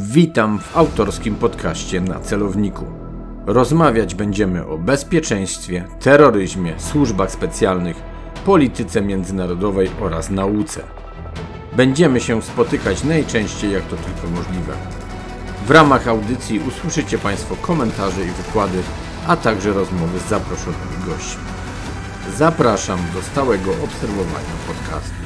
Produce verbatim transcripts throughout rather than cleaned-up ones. Witam w autorskim podcaście Na celowniku. Rozmawiać będziemy o bezpieczeństwie, terroryzmie, służbach specjalnych, polityce międzynarodowej oraz nauce. Będziemy się spotykać najczęściej jak to tylko możliwe. W ramach audycji usłyszycie Państwo komentarze i wykłady, a także rozmowy z zaproszonymi gośćmi. Zapraszam do stałego obserwowania podcastu.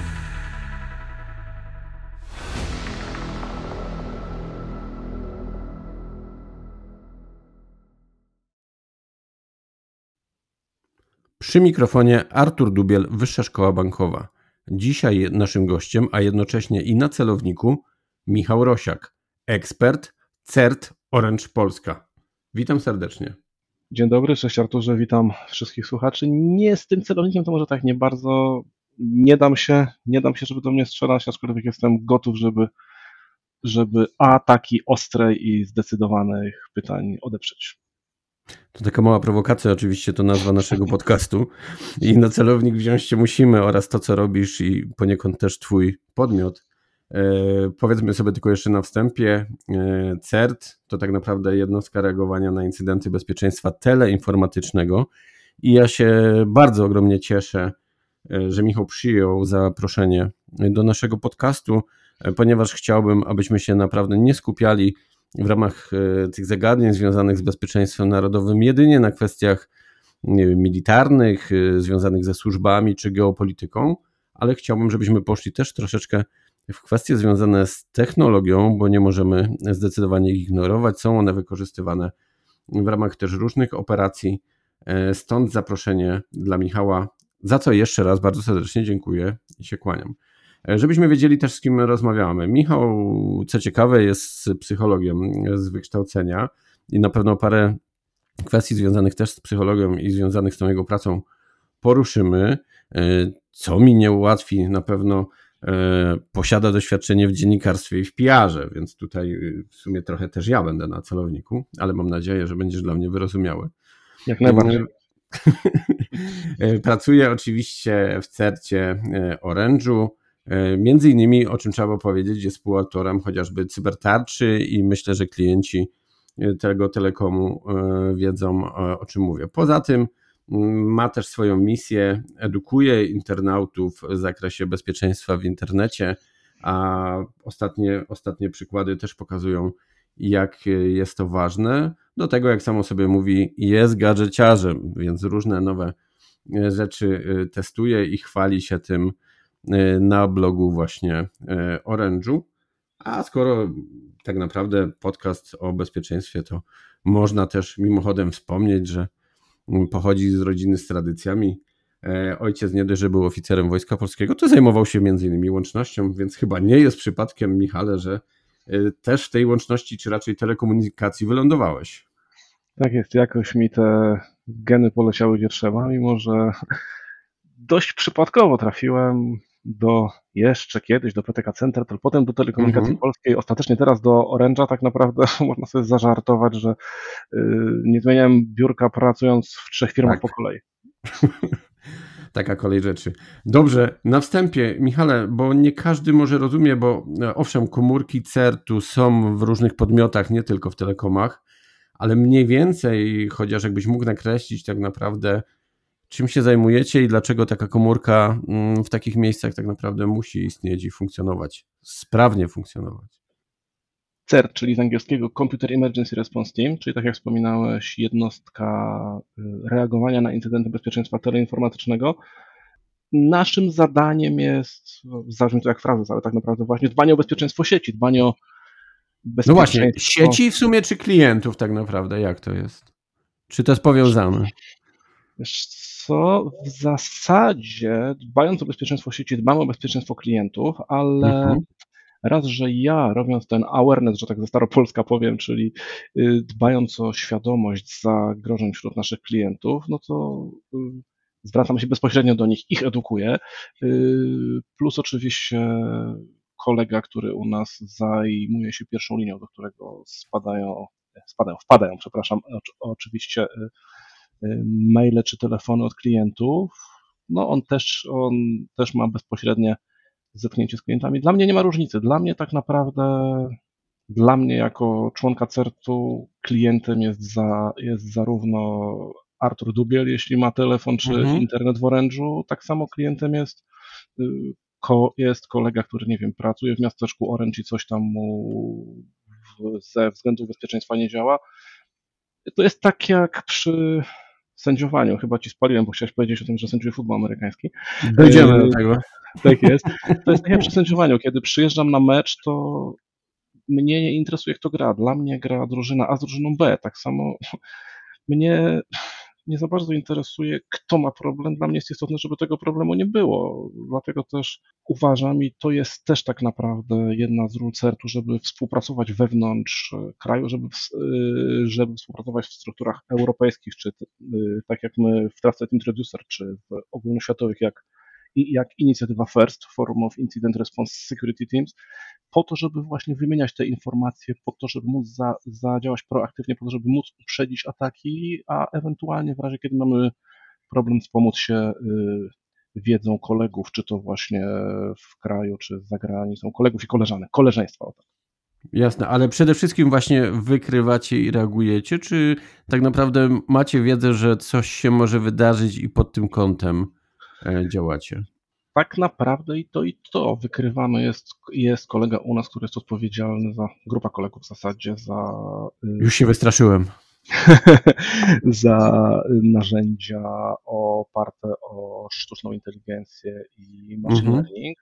Przy mikrofonie Artur Dubiel, Wyższa Szkoła Bankowa. Dzisiaj naszym gościem, a jednocześnie i na celowniku, Michał Rosiak, ekspert C E R T Orange Polska. Witam serdecznie. Dzień dobry, cześć Arturze, witam wszystkich słuchaczy. Nie, z tym celownikiem to może tak nie bardzo, nie dam się, nie dam się, żeby do mnie strzelać, aczkolwiek jestem gotów, żeby, żeby ataki ostrej i zdecydowanych pytań odeprzeć. To taka mała prowokacja, oczywiście to nazwa naszego podcastu i na celownik wziąć się musimy oraz to, co robisz i poniekąd też twój podmiot. E, powiedzmy sobie tylko jeszcze na wstępie, e, C E R T to tak naprawdę jednostka reagowania na incydenty bezpieczeństwa teleinformatycznego i ja się bardzo ogromnie cieszę, e, że Michał przyjął zaproszenie do naszego podcastu, e, ponieważ chciałbym, abyśmy się naprawdę nie skupiali w ramach tych zagadnień związanych z bezpieczeństwem narodowym jedynie na kwestiach, nie wiem, militarnych, związanych ze służbami czy geopolityką, ale chciałbym, żebyśmy poszli też troszeczkę w kwestie związane z technologią, bo nie możemy zdecydowanie ich ignorować, są one wykorzystywane w ramach też różnych operacji, stąd zaproszenie dla Michała, za co jeszcze raz bardzo serdecznie dziękuję i się kłaniam. Żebyśmy wiedzieli też, z kim rozmawiamy. Michał, co ciekawe, jest psychologiem z wykształcenia i na pewno parę kwestii związanych też z psychologią i związanych z tą jego pracą poruszymy, co mi nie ułatwi, na pewno posiada doświadczenie w dziennikarstwie i w P R-ze, więc tutaj w sumie trochę też ja będę na celowniku, ale mam nadzieję, że będziesz dla mnie wyrozumiały. Jak najbardziej. Pracuję oczywiście w C E R T-cie Orange'u. Między innymi, o czym trzeba powiedzieć, jest współautorem chociażby cybertarczy i myślę, że klienci tego telekomu wiedzą, o czym mówię. Poza tym ma też swoją misję, edukuje internautów w zakresie bezpieczeństwa w internecie, a ostatnie, ostatnie przykłady też pokazują, jak jest to ważne. Do tego, jak samo sobie mówi, jest gadżeciarzem, więc różne nowe rzeczy testuje i chwali się tym na blogu właśnie Orange'u, a skoro tak naprawdę podcast o bezpieczeństwie, to można też mimochodem wspomnieć, że pochodzi z rodziny z tradycjami. Ojciec nie dość, że był oficerem Wojska Polskiego, to zajmował się między innymi łącznością, więc chyba nie jest przypadkiem, Michale, że też w tej łączności, czy raczej telekomunikacji wylądowałeś. Tak jest, jakoś mi te geny poleciały gdzie trzeba, mimo że dość przypadkowo trafiłem do jeszcze kiedyś, do P T K Central, potem do Telekomunikacji mhm. Polskiej, ostatecznie teraz do Orange'a. Tak naprawdę można sobie zażartować, że yy, nie zmieniałem biurka pracując w trzech firmach tak. po kolei. Taka kolej rzeczy. Dobrze, na wstępie, Michale, bo nie każdy może rozumie, bo owszem, komórki C E R T-u są w różnych podmiotach, nie tylko w telekomach, ale mniej więcej, chociaż jakbyś mógł nakreślić tak naprawdę, czym się zajmujecie i dlaczego taka komórka w takich miejscach tak naprawdę musi istnieć i funkcjonować, sprawnie funkcjonować? C E R T, czyli z angielskiego Computer Emergency Response Team, czyli tak jak wspominałeś, jednostka reagowania na incydenty bezpieczeństwa teleinformatycznego. Naszym zadaniem jest, zabrzmi to jak frazes, ale tak naprawdę właśnie dbanie o bezpieczeństwo sieci, dbanie o bezpieczeństwo... No właśnie, sieci w sumie czy klientów tak naprawdę, jak to jest? Czy to jest powiązane? Co w zasadzie, dbając o bezpieczeństwo sieci, dbamy o bezpieczeństwo klientów, ale mhm. raz, że ja robiąc ten awareness, że tak ze staropolska powiem, czyli dbając o świadomość zagrożeń wśród naszych klientów, no to zwracam się bezpośrednio do nich, ich edukuję, plus oczywiście kolega, który u nas zajmuje się pierwszą linią, do którego spadają, spadają wpadają, przepraszam, oczywiście maile czy telefony od klientów, no on też, on też ma bezpośrednie zetknięcie z klientami. Dla mnie nie ma różnicy. Dla mnie tak naprawdę Dla mnie jako członka certu klientem jest, za, jest zarówno Artur Dubiel, jeśli ma telefon czy mhm. internet w Orange'u, tak samo klientem jest, ko, jest kolega, który, nie wiem, pracuje w miasteczku Orange i coś tam mu w, ze względów bezpieczeństwa nie działa. To jest tak jak przy sędziowaniu, chyba ci spaliłem, bo chciałeś powiedzieć o tym, że sędziuje futbol amerykański. Dojdziemy do tego. Tak jest. To jest tak jak przy sędziowaniu, kiedy przyjeżdżam na mecz, to mnie nie interesuje, kto gra. Dla mnie gra drużyna A z drużyną B. Tak samo mnie nie za bardzo interesuje, kto ma problem. Dla mnie jest istotne, żeby tego problemu nie było. Dlatego też uważam, i to jest też tak naprawdę jedna z ról certu, żeby współpracować wewnątrz kraju, żeby, żeby współpracować w strukturach europejskich, czy tak jak my w Trusted Introducer, czy w ogólnoświatowych, jak I jak inicjatywa FIRST, Forum of Incident Response Security Teams, po to, żeby właśnie wymieniać te informacje, po to, żeby móc za, zadziałać proaktywnie, po to, żeby móc uprzedzić ataki, a ewentualnie w razie, kiedy mamy problem, wspomóc się y, wiedzą kolegów, czy to właśnie w kraju, czy za granicą, kolegów i koleżanek, koleżeństwa. O tak. Jasne, ale przede wszystkim właśnie wykrywacie i reagujecie, czy tak naprawdę macie wiedzę, że coś się może wydarzyć i pod tym kątem działacie? Tak naprawdę i to i to wykrywamy. Jest, jest kolega u nas, który jest odpowiedzialny za, grupa kolegów w zasadzie za... Już się wystraszyłem. za narzędzia oparte o sztuczną inteligencję i machine mhm. learning,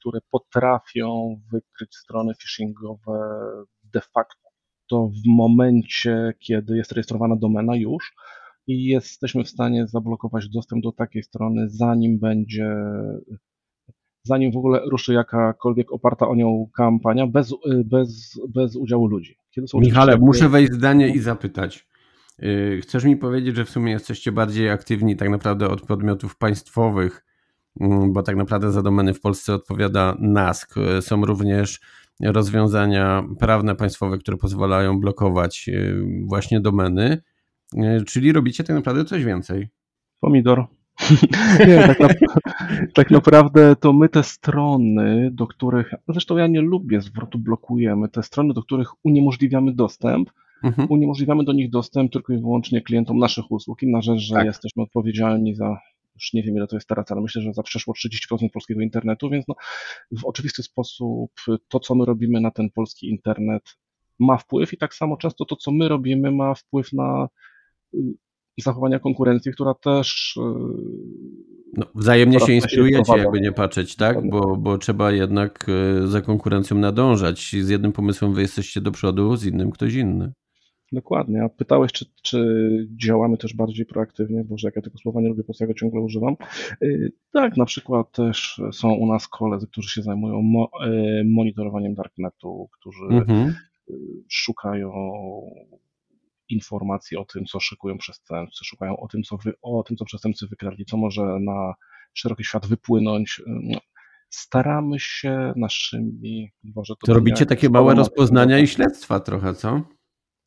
które potrafią wykryć strony phishingowe de facto w momencie, kiedy jest rejestrowana domena już, i jesteśmy w stanie zablokować dostęp do takiej strony, zanim będzie, zanim w ogóle ruszy jakakolwiek oparta o nią kampania, bez, bez, bez udziału ludzi. Kiedy są Michale, oczywiście... muszę wejść w zdanie i zapytać. Chcesz mi powiedzieć, że w sumie jesteście bardziej aktywni tak naprawdę od podmiotów państwowych, bo tak naprawdę za domeny w Polsce odpowiada NASK. Są również rozwiązania prawne państwowe, które pozwalają blokować właśnie domeny. Czyli robicie tak naprawdę coś więcej. Pomidor. Nie, tak, na, tak naprawdę to my te strony, do których, zresztą ja nie lubię zwrotu blokujemy, te strony, do których uniemożliwiamy dostęp, mhm. uniemożliwiamy do nich dostęp tylko i wyłącznie klientom naszych usług i na rzecz, że tak. jesteśmy odpowiedzialni za, już nie wiem ile to jest teraz, ale myślę, że za przeszło trzydzieści procent polskiego internetu, więc no, w oczywisty sposób to, co my robimy na ten polski internet ma wpływ i tak samo często to, co my robimy ma wpływ na zachowania konkurencji, która też... No, wzajemnie się inspirujecie, się jakby nie patrzeć, tak? Bo, bo trzeba jednak za konkurencją nadążać. Z jednym pomysłem wy jesteście do przodu, z innym ktoś inny. Dokładnie. A pytałeś, czy, czy działamy też bardziej proaktywnie? Boże, jak ja tego słowa nie lubię, po co ja go ciągle używam. Tak, na przykład też są u nas koledzy, którzy się zajmują mo- monitorowaniem darknetu, którzy mhm. szukają informacji o tym, co szykują przestępcy, szukają o tym, co wy, o tym, co przestępcy wykradli, co może na szeroki świat wypłynąć. Staramy się naszymi... Boże, to, to robicie takie małe rozpoznania i śledztwa trochę, co?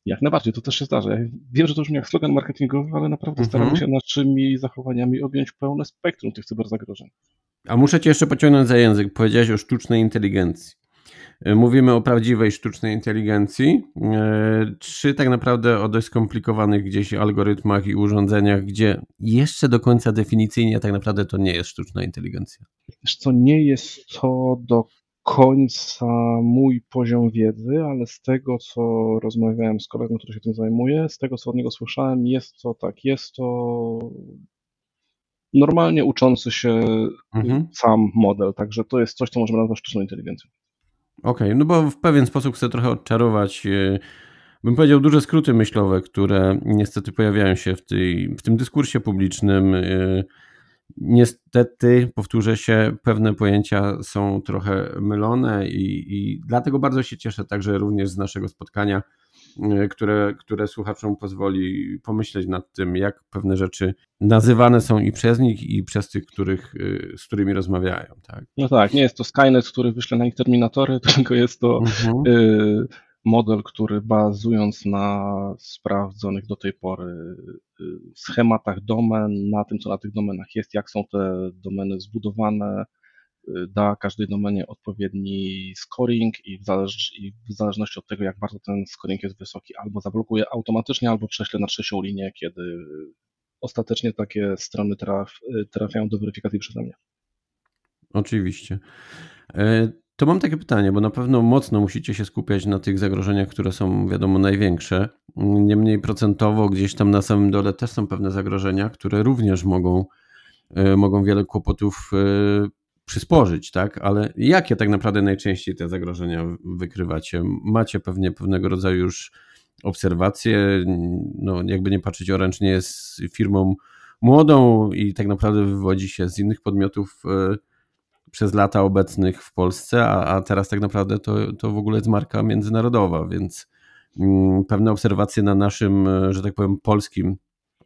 Jak najbardziej, to też się zdarza. Ja wiem, że to brzmi jak slogan marketingowy, ale naprawdę mhm. staramy się naszymi zachowaniami objąć pełne spektrum tych cyberzagrożeń. A muszę cię jeszcze pociągnąć za język. Powiedziałeś o sztucznej inteligencji. Mówimy o prawdziwej sztucznej inteligencji, czy tak naprawdę o dość skomplikowanych gdzieś algorytmach i urządzeniach, gdzie jeszcze do końca definicyjnie tak naprawdę to nie jest sztuczna inteligencja? Wiesz co, nie jest to do końca mój poziom wiedzy, ale z tego, co rozmawiałem z kolegą, który się tym zajmuje, z tego, co od niego słyszałem, jest to tak, jest to... normalnie uczący się mhm. sam model, także to jest coś, co możemy nazwać sztuczną inteligencją. Okej, okay, no bo w pewien sposób chcę trochę odczarować, bym powiedział, duże skróty myślowe, które niestety pojawiają się w, tej, w tym dyskursie publicznym. Niestety, powtórzę się, pewne pojęcia są trochę mylone i, i dlatego bardzo się cieszę także również z naszego spotkania, które, które słuchaczom pozwoli pomyśleć nad tym, jak pewne rzeczy nazywane są i przez nich, i przez tych, których, z którymi rozmawiają. Tak? No tak, nie jest to Skynet, który wyśle na nich terminatory, tylko jest to mhm. y, model, który bazując na sprawdzonych do tej pory y, schematach domen, na tym, co na tych domenach jest, jak są te domeny zbudowane, da każdej domenie odpowiedni scoring i w, zależ- i w zależności od tego, jak bardzo ten scoring jest wysoki, albo zablokuje automatycznie, albo prześle na trzecią linię, kiedy ostatecznie takie strony traf- trafiają do weryfikacji przeze mnie. Oczywiście. To mam takie pytanie, bo na pewno mocno musicie się skupiać na tych zagrożeniach, które są, wiadomo, największe. Niemniej procentowo gdzieś tam na samym dole też są pewne zagrożenia, które również mogą, mogą wiele kłopotów przysporzyć, tak? Ale jakie tak naprawdę najczęściej te zagrożenia wykrywacie? Macie pewnie pewnego rodzaju już obserwacje, no jakby nie patrzeć, Orange nie jest firmą młodą i tak naprawdę wywodzi się z innych podmiotów przez lata obecnych w Polsce, a, a teraz tak naprawdę to, to w ogóle jest marka międzynarodowa, więc mm, pewne obserwacje na naszym, że tak powiem, polskim,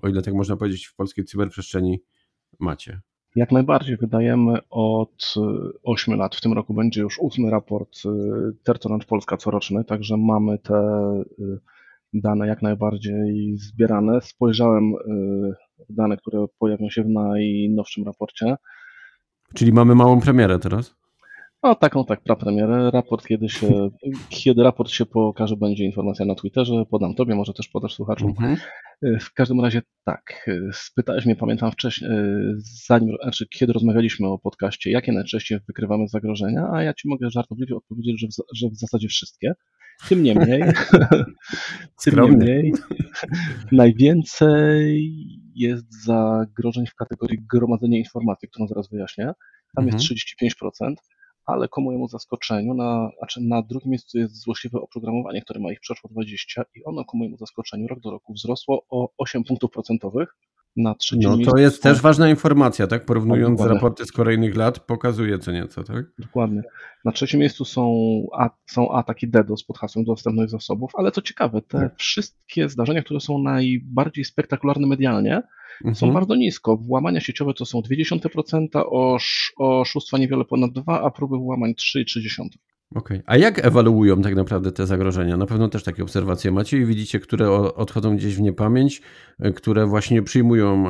o ile tak można powiedzieć, w polskiej cyberprzestrzeni macie. Jak najbardziej, wydajemy od ośmiu lat, w tym roku będzie już ósmy raport C E R T Orange Polska coroczny, także mamy te dane jak najbardziej zbierane. Spojrzałem w dane, które pojawią się w najnowszym raporcie. Czyli mamy małą premierę teraz? No taką tak, prapremierę. Raport, kiedy się, kiedy raport się pokaże, będzie informacja na Twitterze, podam tobie, może też podasz słuchaczom. Mhm. W każdym razie tak, spytałeś mnie, pamiętam wcześniej, zanim, znaczy, kiedy rozmawialiśmy o podcaście, jakie najczęściej wykrywamy zagrożenia, a ja ci mogę żartobliwie odpowiedzieć, że w, że w zasadzie wszystkie. Tym niemniej, tym niemniej najwięcej jest zagrożeń w kategorii gromadzenia informacji, którą zaraz wyjaśnię. Tam mhm. jest trzydzieści pięć procent, ale ku mojemu zaskoczeniu, na, znaczy na drugim miejscu jest złośliwe oprogramowanie, które ma ich przeszło dwadzieścia i ono ku mojemu zaskoczeniu rok do roku wzrosło o osiem punktów procentowych. Na trzecim no to miejscu jest też ważna informacja, tak? Porównując no, raporty z kolejnych lat, pokazuje co nieco, tak? Dokładnie. Na trzecim miejscu są, a, są ataki DDoS pod hasłem dostępnych zasobów, ale co ciekawe, te tak. wszystkie zdarzenia, które są najbardziej spektakularne medialnie, mhm. są bardzo nisko. Włamania sieciowe to są zero przecinek dwa procent, osz, oszustwa niewiele ponad dwa procent, a próby włamań trzy przecinek trzy procent. Okej. A jak ewaluują tak naprawdę te zagrożenia? Na pewno też takie obserwacje macie i widzicie, które odchodzą gdzieś w niepamięć, które właśnie przyjmują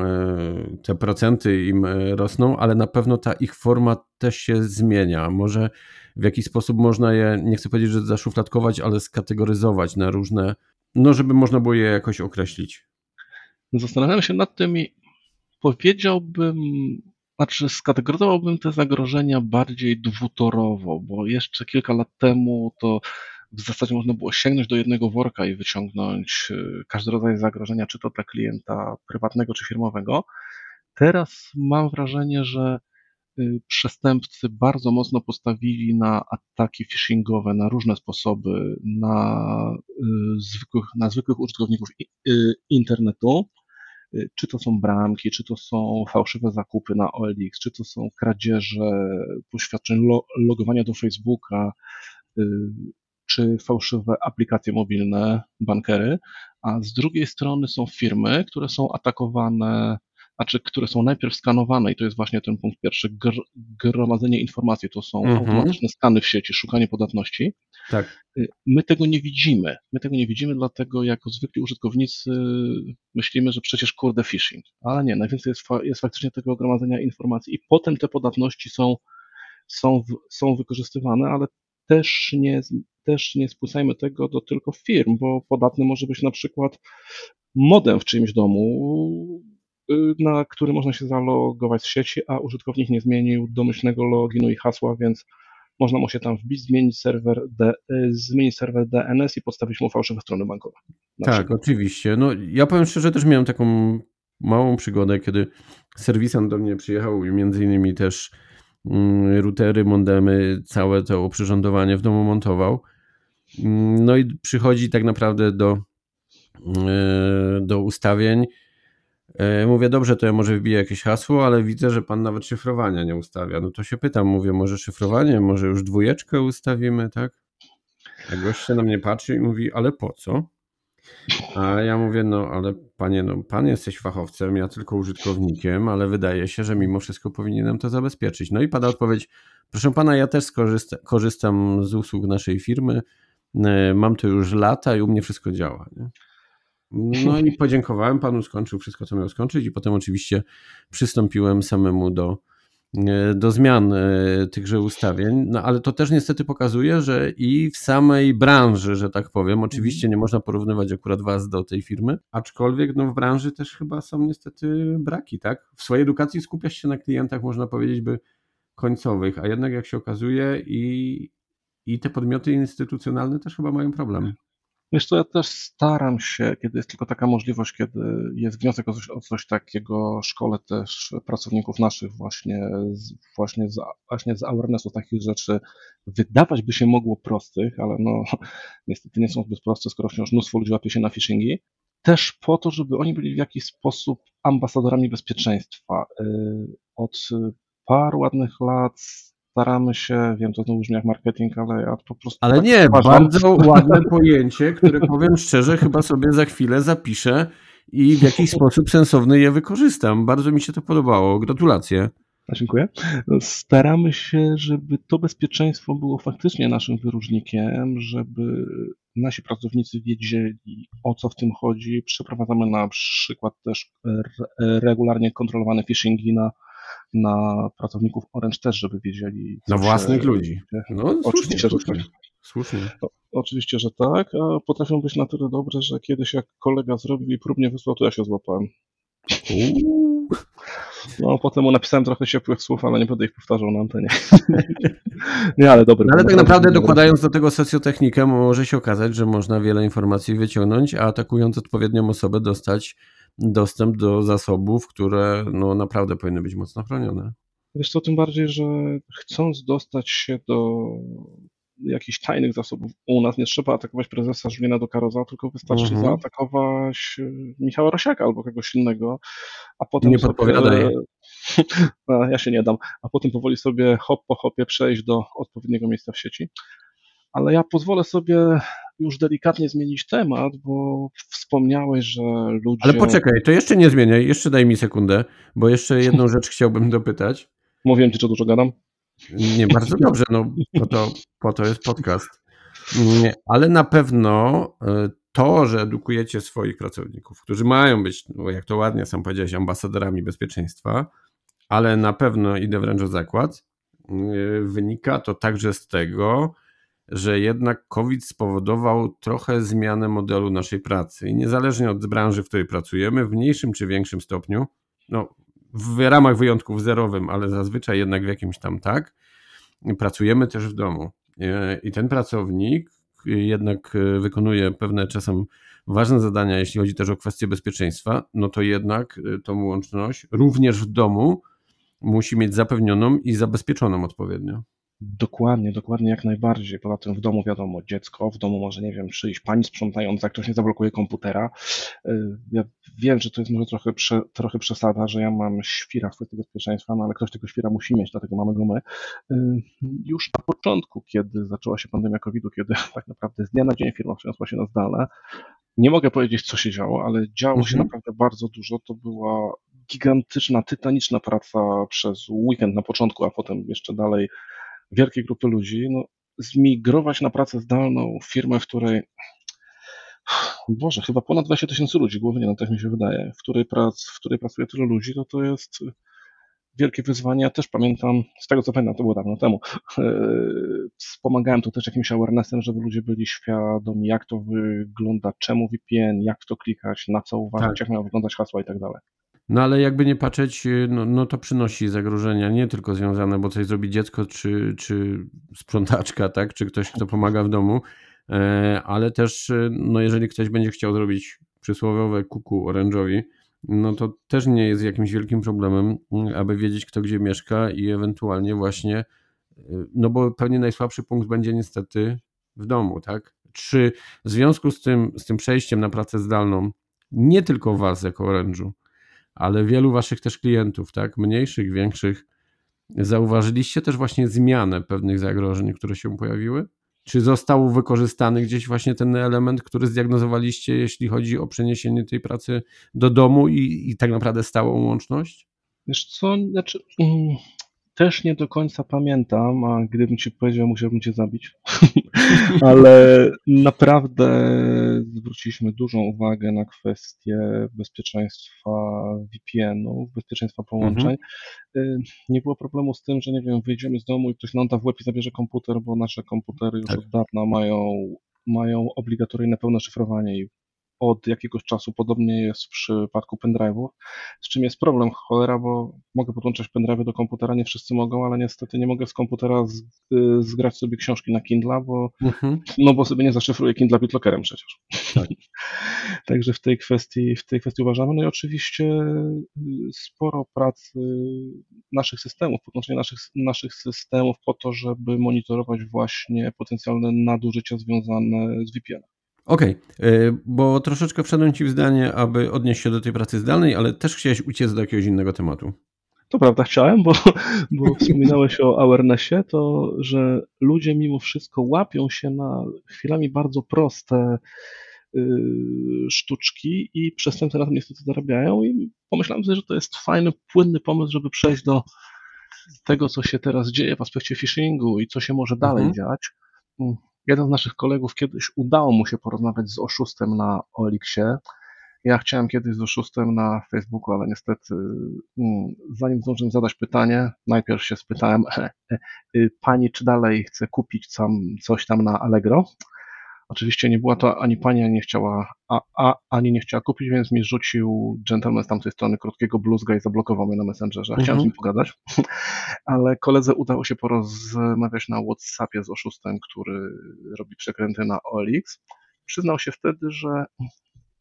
te procenty, im rosną, ale na pewno ta ich forma też się zmienia. Może w jakiś sposób można je, nie chcę powiedzieć, że zaszufladkować, ale skategoryzować na różne, no żeby można było je jakoś określić. Zastanawiam się nad tym i powiedziałbym... Znaczy skategoryzowałbym te zagrożenia bardziej dwutorowo, bo jeszcze kilka lat temu to w zasadzie można było sięgnąć do jednego worka i wyciągnąć każdy rodzaj zagrożenia, czy to dla klienta prywatnego, czy firmowego. Teraz mam wrażenie, że przestępcy bardzo mocno postawili na ataki phishingowe, na różne sposoby, na zwykłych, na zwykłych użytkowników internetu. Czy to są bramki, czy to są fałszywe zakupy na O L X, czy to są kradzieże poświadczeń lo- logowania do Facebooka, yy, czy fałszywe aplikacje mobilne, bankery, a z drugiej strony są firmy, które są atakowane, znaczy które są najpierw skanowane i to jest właśnie ten punkt pierwszy, gr- gromadzenie informacji, to są mhm. automatyczne skany w sieci, szukanie podatności. Tak. My tego nie widzimy. My tego nie widzimy, dlatego jako zwykli użytkownicy myślimy, że przecież kurde phishing, ale nie, najwięcej jest, fa- jest faktycznie tego gromadzenia informacji i potem te podatności są, są, w, są wykorzystywane, ale też nie, też nie spłacajmy tego do tylko firm, bo podatny może być na przykład modem w czyimś domu, na który można się zalogować z sieci, a użytkownik nie zmienił domyślnego loginu i hasła, więc można mu się tam wbić, zmienić serwer, D, zmienić serwer D N S i podstawić mu fałszywe strony bankowe. Tak, przykład. Oczywiście. No, ja powiem szczerze, też miałem taką małą przygodę, kiedy serwisant do mnie przyjechał i między innymi też mm, routery, modemy, całe to oprzyrządowanie w domu montował. No i przychodzi tak naprawdę do, yy, do ustawień. Mówię, dobrze, to ja może wbiję jakieś hasło, ale widzę, że pan nawet szyfrowania nie ustawia. No to się pytam, mówię, może szyfrowanie, może już dwójeczkę ustawimy, tak? A gość się na mnie patrzy i mówi, ale po co? A ja mówię, no ale panie, no pan jesteś fachowcem, ja tylko użytkownikiem, ale wydaje się, że mimo wszystko powinienem to zabezpieczyć. No i pada odpowiedź, proszę pana, ja też skorzysta, korzystam z usług naszej firmy, mam to już lata i u mnie wszystko działa, nie? No i podziękowałem panu, skończył wszystko, co miał skończyć i potem oczywiście przystąpiłem samemu do do zmian tychże ustawień, no ale to też niestety pokazuje, że i w samej branży, że tak powiem, oczywiście nie można porównywać akurat was do tej firmy, aczkolwiek no w branży też chyba są niestety braki, tak? W swojej edukacji skupiasz się na klientach, można powiedzieć, by końcowych, a jednak jak się okazuje i, i te podmioty instytucjonalne też chyba mają problem. Wiesz co, ja też staram się, kiedy jest tylko taka możliwość, kiedy jest wniosek o coś, o coś takiego, szkole też pracowników naszych właśnie z, właśnie z, właśnie z awarenessu takich rzeczy. Wydawać by się mogło prostych, ale no niestety nie są zbyt proste, skoro wciąż mnóstwo ludzi łapie się na phishingi. Też po to, żeby oni byli w jakiś sposób ambasadorami bezpieczeństwa. Od paru ładnych lat staramy się, wiem, to znowu brzmi jak marketing, ale ja po prostu... Ale tak nie, uważam. Bardzo ładne pojęcie, które powiem szczerze, chyba sobie za chwilę zapiszę i w jakiś sposób sensowny je wykorzystam. Bardzo mi się to podobało. Gratulacje. A dziękuję. Staramy się, żeby to bezpieczeństwo było faktycznie naszym wyróżnikiem, żeby nasi pracownicy wiedzieli, o co w tym chodzi. Przeprowadzamy na przykład też regularnie kontrolowane phishingi na na pracowników Orange też, żeby wiedzieli... Na własnych się... ludzi. No, oczywiście, słusznie, że tak. Słusznie. O, oczywiście, że tak, a potrafią być na tyle dobre, że kiedyś jak kolega zrobił i próbnie wysłał, to ja się złapałem. Uuu. No, potem mu napisałem trochę ciepłych słów, ale nie będę ich powtarzał na antenie. Nie, ale dobry. No, ale tak naprawdę dokładając do tego socjotechnikę, może się okazać, że można wiele informacji wyciągnąć, a atakując odpowiednią osobę dostać dostęp do zasobów, które no naprawdę powinny być mocno chronione. Wiesz co, tym bardziej, że chcąc dostać się do jakichś tajnych zasobów u nas, nie trzeba atakować prezesa Żulina do Karoza, tylko wystarczy mhm. zaatakować Michała Rosiaka albo kogoś innego, a potem... Nie podpowiadaj. No, ja się nie dam. A potem powoli sobie hop po hopie przejść do odpowiedniego miejsca w sieci. Ale ja pozwolę sobie już delikatnie zmienić temat, bo wspomniałeś, że ludzie... Ale poczekaj, to jeszcze nie zmieniaj, jeszcze daj mi sekundę, bo jeszcze jedną rzecz chciałbym dopytać. Mówiłem ci, że dużo gadam. Nie, bardzo dobrze, no po to, po to jest podcast. Nie, ale na pewno to, że edukujecie swoich pracowników, którzy mają być, no jak to ładnie sam powiedziałeś, ambasadorami bezpieczeństwa, ale na pewno idę wręcz o zakład, wynika to także z tego, że jednak COVID spowodował trochę zmianę modelu naszej pracy i niezależnie od branży, w której pracujemy, w mniejszym czy większym stopniu, no w ramach wyjątków zerowym, ale zazwyczaj jednak w jakimś tam tak, pracujemy też w domu i ten pracownik jednak wykonuje pewne czasem ważne zadania, jeśli chodzi też o kwestie bezpieczeństwa, no to jednak tą łączność również w domu musi mieć zapewnioną i zabezpieczoną odpowiednio. Dokładnie, dokładnie jak najbardziej. Poza tym w domu wiadomo, dziecko, w domu może, nie wiem, przyjść pani sprzątająca, ktoś nie zablokuje komputera. Ja wiem, że to jest może trochę, prze, trochę przesada, że ja mam świra w kwestii bezpieczeństwa, no ale ktoś tego świra musi mieć, dlatego mamy go my. Już na początku, kiedy zaczęła się pandemia kowida, kiedy tak naprawdę z dnia na dzień firma przeniosła się na zdalne, nie mogę powiedzieć, co się działo, ale działo mhm. się naprawdę bardzo dużo. To była gigantyczna, tytaniczna praca przez weekend na początku, a potem jeszcze dalej wielkiej grupy ludzi, no, zmigrować na pracę zdalną firmę, w której, Boże, chyba ponad dwadzieścia tysięcy ludzi, głównie, no tak mi się wydaje, w której, prac, w której pracuje tyle ludzi, to to jest wielkie wyzwanie. Ja też pamiętam, z tego co pamiętam, to było dawno temu, yy, wspomagałem to też jakimś awarenessem, żeby ludzie byli świadomi, jak to wygląda, czemu V P N, jak w to klikać, na co uważać, tak. jak mają wyglądać hasła i tak dalej. No ale jakby nie patrzeć, no, no to przynosi zagrożenia, nie tylko związane, bo coś zrobi dziecko, czy, czy sprzątaczka, tak, czy ktoś, kto pomaga w domu, ale też, no jeżeli ktoś będzie chciał zrobić przysłowiowe kuku oranżowi, no to też nie jest jakimś wielkim problemem, aby wiedzieć, kto gdzie mieszka i ewentualnie właśnie, no bo pewnie najsłabszy punkt będzie niestety w domu, tak? Czy w związku z tym, z tym przejściem na pracę zdalną, nie tylko was jako orężu, ale wielu waszych też klientów, tak, mniejszych, większych, zauważyliście też właśnie zmianę pewnych zagrożeń, które się pojawiły? Czy został wykorzystany gdzieś właśnie ten element, który zdiagnozowaliście, jeśli chodzi o przeniesienie tej pracy do domu i, i tak naprawdę stałą łączność? Wiesz co, znaczy... Też nie do końca pamiętam, a gdybym ci powiedział, musiałbym cię zabić. Ale naprawdę zwróciliśmy dużą uwagę na kwestię bezpieczeństwa V P N ów, bezpieczeństwa połączeń. Mhm. Nie było problemu z tym, że nie wiem, wyjdziemy z domu i ktoś ląda w łeb i zabierze komputer, bo nasze komputery już tak. od dawna mają, mają obligatoryjne pełne szyfrowanie i od jakiegoś czasu podobnie jest w przypadku pendrive'ów, z czym jest problem cholera, bo mogę podłączać pendrive'y do komputera, nie wszyscy mogą, ale niestety nie mogę z komputera z, y, zgrać sobie książki na Kindle, bo, mm-hmm. no bo sobie nie zaszyfruję Kindle Bitlockerem przecież. Tak. Także w tej kwestii, w tej kwestii uważamy. No i oczywiście sporo pracy naszych systemów, podłączenie naszych, naszych systemów po to, żeby monitorować właśnie potencjalne nadużycia związane z V P N em. Okej, okay, bo troszeczkę wszedłem Ci w zdanie, aby odnieść się do tej pracy zdalnej, ale też chciałeś uciec do jakiegoś innego tematu. To prawda, chciałem, bo, bo wspominałeś o awarenessie, to że ludzie mimo wszystko łapią się na chwilami bardzo proste yy, sztuczki i przestępcy na tym niestety zarabiają i pomyślałem sobie, że to jest fajny, płynny pomysł, żeby przejść do tego, co się teraz dzieje w aspekcie phishingu i co się może dalej mhm. dziać. Jeden z naszych kolegów kiedyś udało mu się porozmawiać z oszustem na O L X ie. Ja chciałem kiedyś z oszustem na Facebooku, ale niestety zanim zdążyłem zadać pytanie, najpierw się spytałem pani, czy dalej chce kupić sam coś tam na Allegro. Oczywiście nie była to ani pani, ani nie chciała, a, a, ani nie chciała kupić, więc mi rzucił gentleman z tamtej strony krótkiego bluzga i zablokował mnie na Messengerze. Chciałem mhm. z nim pogadać, ale koledze udało się porozmawiać na WhatsAppie z oszustem, który robi przekręty na O L X. Przyznał się wtedy, że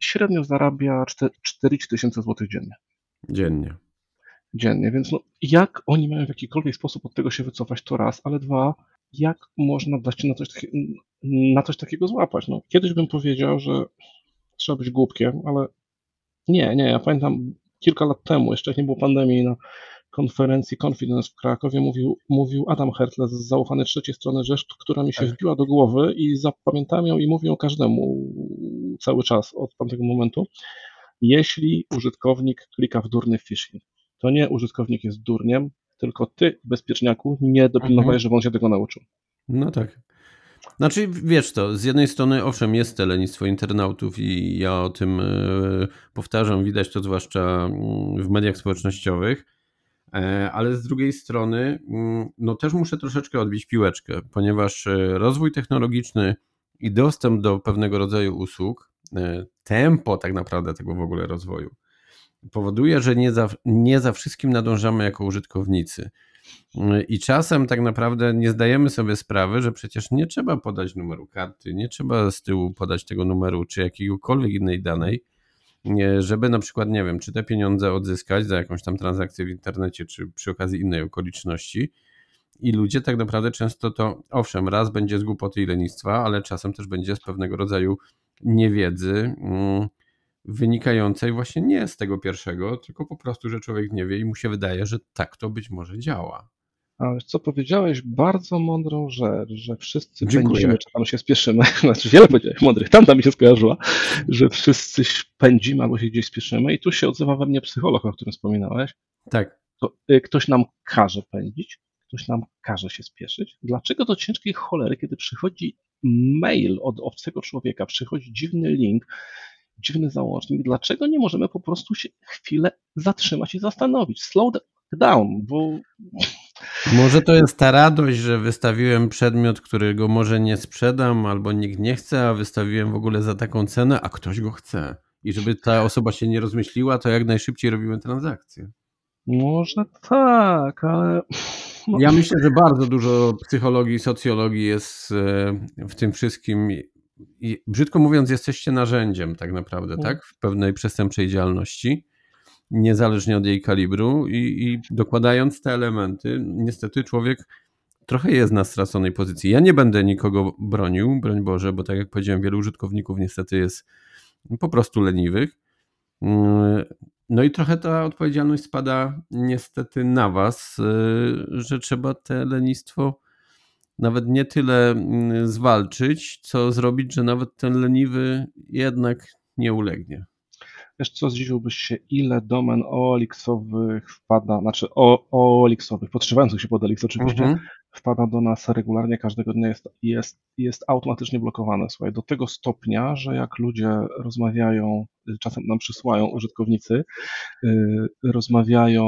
średnio zarabia czterdzieści tysięcy złotych dziennie. Dziennie. Dziennie, więc no, jak oni mają w jakikolwiek sposób od tego się wycofać, to raz, ale dwa, jak można dać się na coś takiego, na coś takiego złapać. No, kiedyś bym powiedział, że trzeba być głupkiem, ale nie, nie, ja pamiętam kilka lat temu, jeszcze jak nie było pandemii, na konferencji Confidence w Krakowie mówił, mówił Adam Hertles z zaufanej trzeciej strony rzecz, która mi się wbiła do głowy i zapamiętam ją i mówię o każdemu cały czas od tamtego momentu. Jeśli użytkownik klika w durny phishing, to nie użytkownik jest durniem, tylko ty, bezpieczniaku, nie dopilnowałeś, żeby on się tego nauczył. No tak. Znaczy, wiesz co, z jednej strony owszem jest lenistwo internautów i ja o tym powtarzam, widać to zwłaszcza w mediach społecznościowych, ale z drugiej strony no też muszę troszeczkę odbić piłeczkę, ponieważ rozwój technologiczny i dostęp do pewnego rodzaju usług, tempo tak naprawdę tego w ogóle rozwoju powoduje, że nie za, nie za wszystkim nadążamy jako użytkownicy. I czasem tak naprawdę nie zdajemy sobie sprawy, że przecież nie trzeba podać numeru karty, nie trzeba z tyłu podać tego numeru czy jakiejkolwiek innej danej, żeby na przykład, nie wiem, czy te pieniądze odzyskać za jakąś tam transakcję w internecie, czy przy okazji innej okoliczności. I ludzie tak naprawdę często to, owszem, raz będzie z głupoty i lenistwa, ale czasem też będzie z pewnego rodzaju niewiedzy, wynikającej właśnie nie z tego pierwszego, tylko po prostu, że człowiek nie wie i mu się wydaje, że tak to być może działa. Ale co powiedziałeś, bardzo mądrą rzecz, że wszyscy Dziękuję. pędzimy, czy tam się spieszymy, znaczy wiele powiedziałeś mądrych, tamta mi się skojarzyła, że wszyscy pędzimy albo się gdzieś spieszymy i tu się odzywa we mnie psycholog, o którym wspominałeś. Tak. To, y, ktoś nam każe pędzić, ktoś nam każe się spieszyć. Dlaczego do ciężkiej cholery, kiedy przychodzi mail od obcego człowieka, przychodzi dziwny link, dziwny załącznik, dlaczego nie możemy po prostu się chwilę zatrzymać i zastanowić, slow down, bo... Może to jest ta radość, że wystawiłem przedmiot, którego może nie sprzedam albo nikt nie chce, a wystawiłem w ogóle za taką cenę, a ktoś go chce. I żeby ta osoba się nie rozmyśliła, to jak najszybciej robimy transakcję. Może tak, ale... No. Ja myślę, że bardzo dużo psychologii, socjologii jest w tym wszystkim. I brzydko mówiąc, jesteście narzędziem tak naprawdę, tak? W pewnej przestępczej działalności, niezależnie od jej kalibru i, i dokładając te elementy, niestety człowiek trochę jest na straconej pozycji. Ja nie będę nikogo bronił, broń Boże, bo tak jak powiedziałem, wielu użytkowników niestety jest po prostu leniwych. No i trochę ta odpowiedzialność spada niestety na was, że trzeba te lenistwo nawet nie tyle zwalczyć, co zrobić, że nawet ten leniwy jednak nie ulegnie. Wiesz co, zdziwiłbyś się, ile domen O L X-owych wpada, znaczy O L X-owych, podszywających się pod O L X oczywiście, mm-hmm. wpada do nas regularnie, każdego dnia jest, jest, jest automatycznie blokowane. Słuchaj, do tego stopnia, że jak ludzie rozmawiają, czasem nam przysyłają użytkownicy, yy, rozmawiają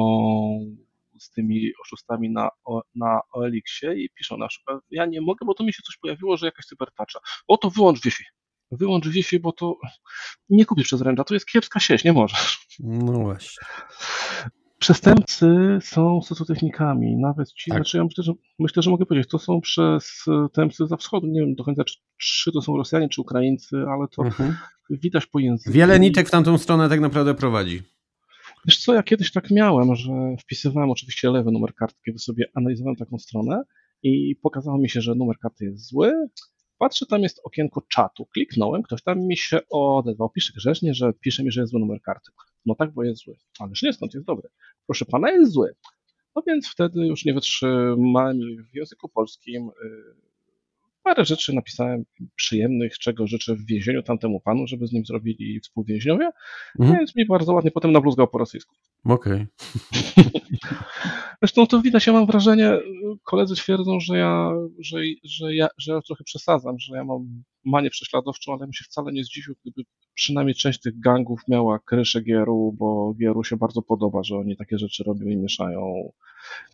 z tymi oszustami na, na O L X-ie i piszą na przykład, ja nie mogę, bo to mi się coś pojawiło, że jakaś cybertacza. O, to wyłącz Wi-Fi. Wyłącz Wi-Fi, bo to nie kupisz przez ręcza, to jest kiepska sieć, nie możesz. No właśnie. Przestępcy są socjotechnikami, nawet ci, tak. znaczy ja myślę że, myślę, że mogę powiedzieć, to są przestępcy za wschodu, nie wiem do końca, czy, czy to są Rosjanie, czy Ukraińcy, ale to mhm. widać po języku. Wiele nitek w tamtą stronę tak naprawdę prowadzi. Wiesz co, ja kiedyś tak miałem, że wpisywałem oczywiście lewy numer karty, kiedy sobie analizowałem taką stronę i pokazało mi się, że numer karty jest zły. Patrzę, tam jest okienko czatu, kliknąłem, ktoś tam mi się odezwał, pisze grzecznie, że pisze mi, że jest zły numer karty. No tak, bo jest zły. Ależ nie, skąd jest dobry. Proszę pana, jest zły. No więc wtedy już nie wytrzymałem w języku polskim. Parę rzeczy napisałem przyjemnych, czego życzę w więzieniu tamtemu panu, żeby z nim zrobili współwięźniowie, mhm. więc mi bardzo ładnie potem nabluzgał po rosyjsku. Okej. Okay. Zresztą to widać, ja mam wrażenie, koledzy twierdzą, że ja, że, że ja, że ja trochę przesadzam, że ja mam manię prześladowczą, ale bym się wcale nie zdziwił, gdyby przynajmniej część tych gangów miała kryszę G R U, bo G R U się bardzo podoba, że oni takie rzeczy robią i mieszają.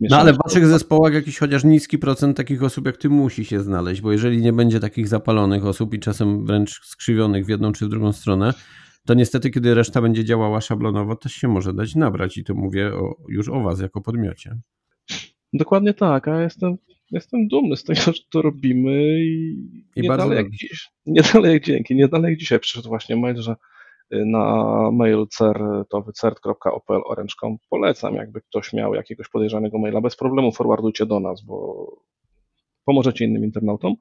mieszają no ale w waszych zespołach jakiś chociaż niski procent takich osób jak ty musi się znaleźć, bo jeżeli nie będzie takich zapalonych osób i czasem wręcz skrzywionych w jedną czy w drugą stronę, to niestety, kiedy reszta będzie działała szablonowo, też się może dać nabrać i to mówię o, już o was jako podmiocie. Dokładnie tak, a ja jestem, jestem dumny z tego, że to robimy i, I nie, bardzo dalej jak dziś, nie dalej jak dzięki, nie dalej jak dzisiaj przyszedł właśnie mail, że na mail cert kropka opel kropka orange kropka com polecam, jakby ktoś miał jakiegoś podejrzanego maila, bez problemu forwardujcie do nas, bo pomożecie innym internautom.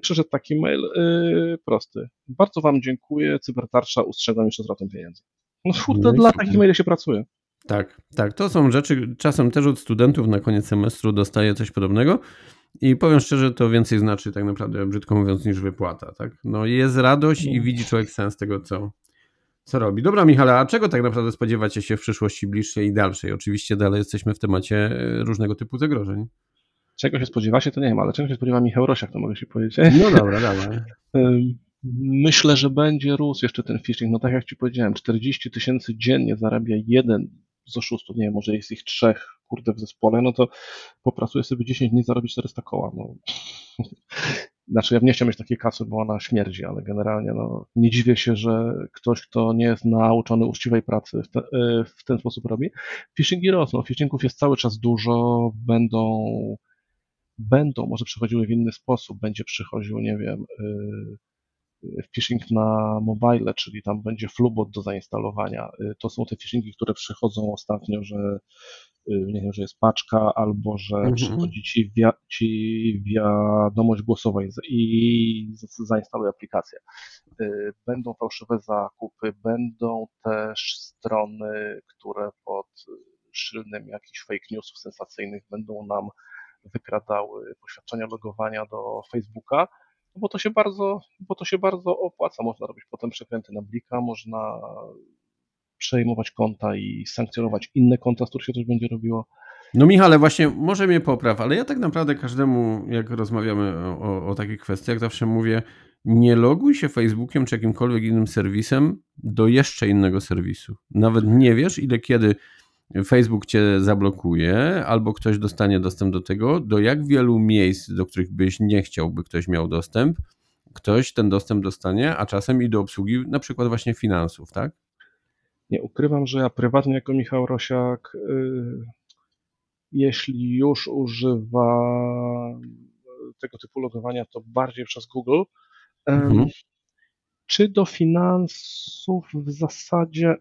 Przyszedł taki mail yy, prosty. Bardzo wam dziękuję, cybertarcza ustrzega mnie przed utratą pieniędzy. No kurde, dla takich maili się pracuje. Tak, tak. To są rzeczy, czasem też od studentów na koniec semestru dostaję coś podobnego i powiem szczerze, to więcej znaczy tak naprawdę, brzydko mówiąc, niż wypłata. Tak? No jest radość i widzi człowiek sens tego, co, co robi. Dobra Michale, a czego tak naprawdę spodziewacie się w przyszłości bliższej i dalszej? Oczywiście dalej jesteśmy w temacie różnego typu zagrożeń. Czego się spodziewacie, to nie wiem, ale czego się spodziewa Michał Rosiak, to mogę się powiedzieć. No dobra, dobra. Myślę, że będzie rósł jeszcze ten phishing. No tak jak ci powiedziałem, czterdzieści tysięcy dziennie zarabia jeden z oszustów, nie wiem, może jest ich trzech, kurde, w zespole, no to popracuje sobie dziesięć dni, zarobi czterysta koła. No. Znaczy ja nie chciałem mieć takiej kasy, bo ona śmierdzi, ale generalnie no, nie dziwię się, że ktoś, kto nie jest nauczony uczciwej pracy w, te, w ten sposób robi. Phishingi rosną, phishingów jest cały czas dużo, będą... Będą może przychodziły w inny sposób, będzie przychodził, nie wiem, phishing na mobile, czyli tam będzie Flubot do zainstalowania. To są te phishingi, które przychodzą ostatnio, że nie wiem, że jest paczka, albo że mm-hmm. przychodzi ci, wi- ci wiadomość głosowa i, z- i z- zainstaluje aplikację. Będą fałszywe zakupy, będą też strony, które pod szyldem jakichś fake newsów sensacyjnych będą nam wykradały poświadczenia logowania do Facebooka, bo to się bardzo, bo to się bardzo opłaca. Można robić potem przekręty na blika, można przejmować konta i sankcjonować inne konta, z których się coś będzie robiło. No Michale, właśnie może mnie popraw, ale ja tak naprawdę każdemu, jak rozmawiamy o, o takich kwestiach, zawsze mówię, nie loguj się Facebookiem czy jakimkolwiek innym serwisem do jeszcze innego serwisu. Nawet nie wiesz, ile kiedy Facebook cię zablokuje, albo ktoś dostanie dostęp do tego, do jak wielu miejsc, do których byś nie chciał, by ktoś miał dostęp, ktoś ten dostęp dostanie, a czasem i do obsługi na przykład właśnie finansów, tak? Nie ukrywam, że ja prywatnie jako Michał Rosiak, yy, jeśli już używam tego typu logowania, to bardziej przez Google. Yy, mhm. Czy do finansów w zasadzie...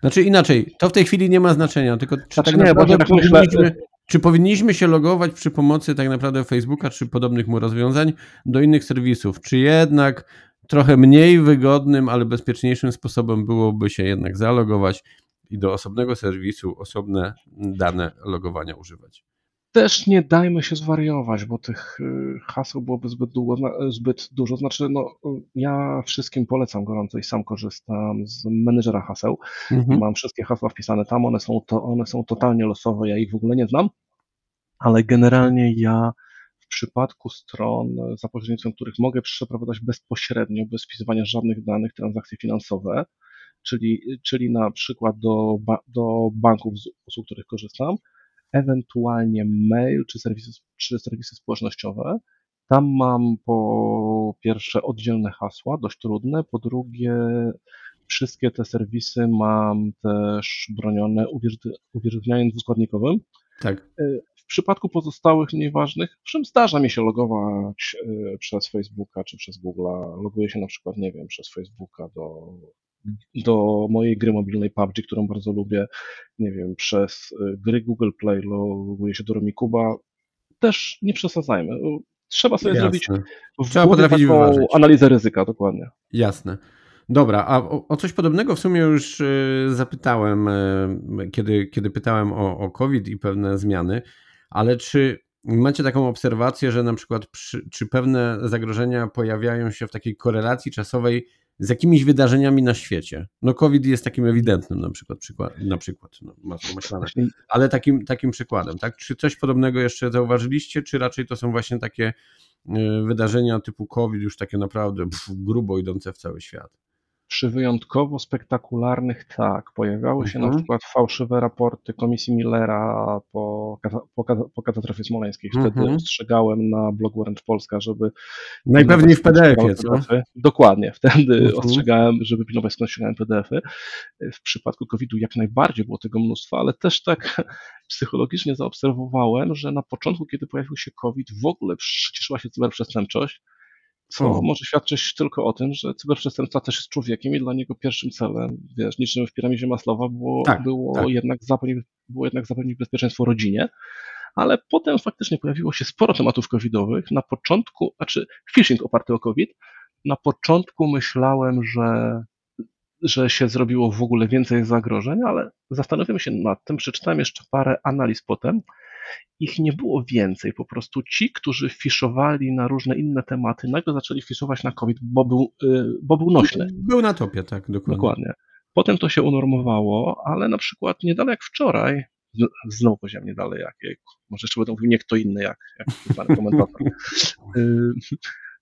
Znaczy inaczej, to w tej chwili nie ma znaczenia, tylko czy, znaczy, tak nie, naprawdę tak powinniśmy, myślę... czy powinniśmy się logować przy pomocy tak naprawdę Facebooka czy podobnych mu rozwiązań do innych serwisów, czy jednak trochę mniej wygodnym, ale bezpieczniejszym sposobem byłoby się jednak zalogować i do osobnego serwisu osobne dane logowania używać. też nie dajmy się zwariować, bo tych haseł byłoby zbyt, długo, zbyt dużo. Znaczy, no, ja wszystkim polecam gorąco i sam korzystam z menedżera haseł. Mhm. Mam wszystkie hasła wpisane tam, one są, to, one są totalnie losowe, ja ich w ogóle nie znam, ale generalnie ja w przypadku stron, za pośrednictwem których mogę przeprowadzać bezpośrednio, bez wpisywania żadnych danych, transakcje finansowe, czyli, czyli na przykład do, do banków, z których korzystam, ewentualnie mail czy serwisy, czy serwisy społecznościowe. Tam mam po pierwsze oddzielne hasła, dość trudne, po drugie wszystkie te serwisy mam też bronione uwierzytelnieniem dwuskładnikowym. Tak. W przypadku pozostałych mniej ważnych, w czym zdarza mi się logować przez Facebooka czy przez Google'a, loguję się na przykład, nie wiem, przez Facebooka do... do mojej gry mobilnej P U B G, którą bardzo lubię, nie wiem, przez gry Google Play loguję się do Romikuba, też nie przesadzajmy. Trzeba sobie Jasne. zrobić Trzeba potrafić taką analizę ryzyka, dokładnie. Jasne. Dobra, a o, o coś podobnego w sumie już zapytałem, kiedy, kiedy pytałem o, o COVID i pewne zmiany, ale czy macie taką obserwację, że na przykład przy, czy pewne zagrożenia pojawiają się w takiej korelacji czasowej z jakimiś wydarzeniami na świecie? No COVID jest takim ewidentnym na przykład, przykład na przykład, no, masz myślane, ale takim, takim przykładem, tak? Czy coś podobnego jeszcze zauważyliście, czy raczej to są właśnie takie wydarzenia typu COVID już takie naprawdę pff, grubo idące w cały świat? Przy wyjątkowo spektakularnych tak, pojawiały się mhm. na przykład fałszywe raporty komisji Millera po, po, po katastrofie smoleńskiej. Wtedy mhm. ostrzegałem na blogu Orange Polska, żeby... Najpewniej w P D F-ie, co? Dokładnie, wtedy mhm. ostrzegałem, żeby pilnować skąd ściągałem P D F-y. W przypadku kowida jak najbardziej było tego mnóstwo, ale też tak psychologicznie zaobserwowałem, że na początku, kiedy pojawił się COVID, w ogóle przyciszyła się cyberprzestępczość, co o. może świadczyć tylko o tym, że cyberprzestępca też jest człowiekiem i dla niego pierwszym celem, wiesz, niczym w piramidzie Maslowa było, tak, było, tak. Jednak zapewnić, było jednak zapewnić bezpieczeństwo rodzinie, ale potem faktycznie pojawiło się sporo tematów covidowych. Na początku, znaczy phishing oparty o COVID, na początku myślałem, że, że się zrobiło w ogóle więcej zagrożeń, ale zastanowiłem się nad tym, przeczytałem jeszcze parę analiz potem. Ich nie było więcej, po prostu ci, którzy fiszowali na różne inne tematy, nagle zaczęli fiszować na COVID, bo był, bo był nośny. Był na topie, tak, dokładnie. dokładnie. Potem to się unormowało, ale na przykład niedaleko jak wczoraj, znowu powiedziałem niedaleko jak, może jeszcze będę mówił nie kto inny jak, jak pan komentator.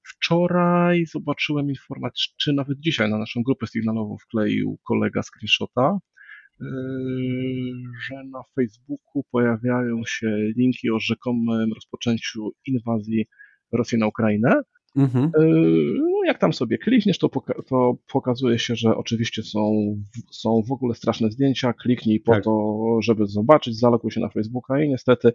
Wczoraj zobaczyłem informację, czy nawet dzisiaj na naszą grupę sygnalową wkleił kolega screenshota, że na Facebooku pojawiają się linki o rzekomym rozpoczęciu inwazji Rosji na Ukrainę. Mhm. No, jak tam sobie klikniesz, to, poka- to pokazuje się, że oczywiście są, są w ogóle straszne zdjęcia. Kliknij po tak. to, żeby zobaczyć, zaloguj się na Facebooka i niestety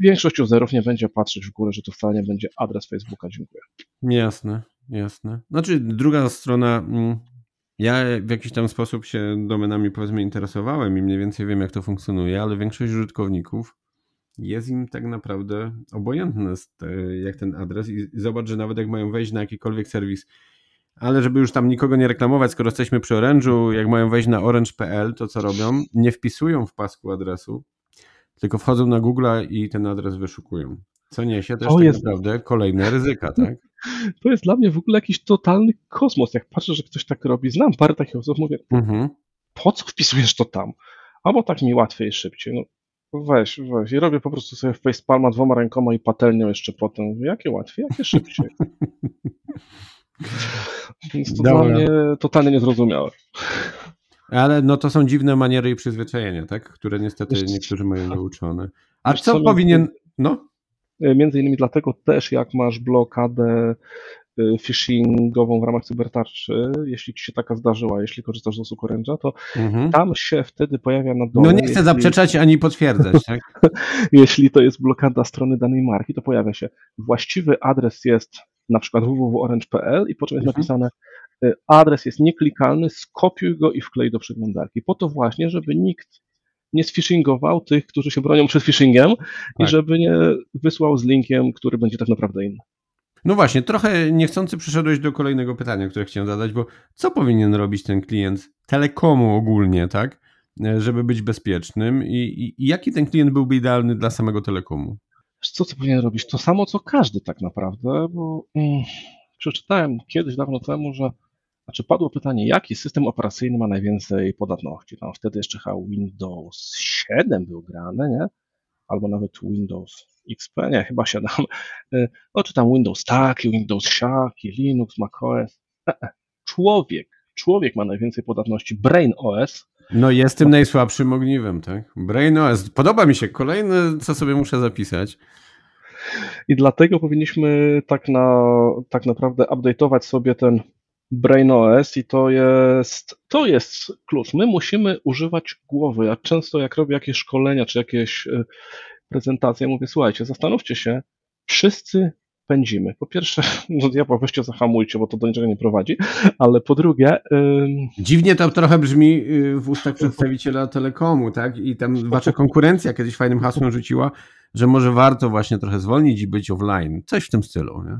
większość userów nie będzie patrzeć w górę, że to wcale nie będzie adres Facebooka. Dziękuję. Jasne, jasne. Znaczy druga strona... Ja w jakiś tam sposób się domenami powiedzmy interesowałem i mniej więcej wiem jak to funkcjonuje, ale większość użytkowników jest im tak naprawdę obojętne jak ten adres i zobacz, że nawet jak mają wejść na jakikolwiek serwis, ale żeby już tam nikogo nie reklamować, skoro jesteśmy przy Orange'u, jak mają wejść na orange kropka p l, to co robią? Nie wpisują w pasku adresu, tylko wchodzą na Google'a i ten adres wyszukują. Co niesie też tak naprawdę kolejne ryzyka, tak? To jest dla mnie w ogóle jakiś totalny kosmos. Jak patrzę, że ktoś tak robi, znam parę takich osób, mówię, mhm. po co wpisujesz to tam? Albo tak mi łatwiej i szybciej. No weź, weź. I robię po prostu sobie facepalma dwoma rękoma i patelnią jeszcze potem. Mówię, jakie łatwiej, jakie szybciej. Więc to dla mnie totalnie niezrozumiałe. Ale no to są dziwne maniery i przyzwyczajenia, tak? Które niestety Wiesz, niektórzy mają nauczone. A Wiesz, co, co powinien... No? Między innymi dlatego też, jak masz blokadę phishingową w ramach cybertarczy, jeśli ci się taka zdarzyła, jeśli korzystasz z usług Orange'a, to mhm. tam się wtedy pojawia na dole... No nie chcę jeśli... zaprzeczać ani potwierdzać, tak? Jeśli to jest blokada strony danej marki, to pojawia się właściwy adres jest na przykład w w w kropka orange kropka p l i po czym jest mhm. napisane adres jest nieklikalny, skopiuj go i wklej do przeglądarki. Po to właśnie, żeby nikt nie sfishingował tych, którzy się bronią przed phishingiem tak. i żeby nie wysłał z linkiem, który będzie tak naprawdę inny. No właśnie, trochę niechcący przyszedłeś do kolejnego pytania, które chciałem zadać, bo co powinien robić ten klient telekomu ogólnie, tak, żeby być bezpiecznym i, i, i jaki ten klient byłby idealny dla samego telekomu? co ty powinien robić? To samo, co każdy tak naprawdę, bo mm, przeczytałem kiedyś, dawno temu, że znaczy padło pytanie, jaki system operacyjny ma najwięcej podatności. Tam wtedy jeszcze chyba Windows siedem był grany, nie? Albo nawet Windows X P, nie, chyba siedem. No czy tam Windows taki, Windows siaki, Linux, macOS. Człowiek, człowiek ma najwięcej podatności, brain O S. No jest tym najsłabszym ogniwem, tak? brain O S, podoba mi się, kolejne, co sobie muszę zapisać. I dlatego powinniśmy tak, na, tak naprawdę update'ować sobie ten brain O S i to jest, to jest klucz. My musimy używać głowy. Ja często jak robię jakieś szkolenia czy jakieś prezentacje, mówię, słuchajcie, zastanówcie się, wszyscy pędzimy. Po pierwsze, no ja po weźcie zahamujcie, bo to do niczego nie prowadzi, ale po drugie... Ym... Dziwnie to trochę brzmi w ustach przedstawiciela Telekomu, tak? I tam wasza konkurencja kiedyś fajnym hasłem rzuciła, że może warto właśnie trochę zwolnić i być offline. Coś w tym stylu, nie?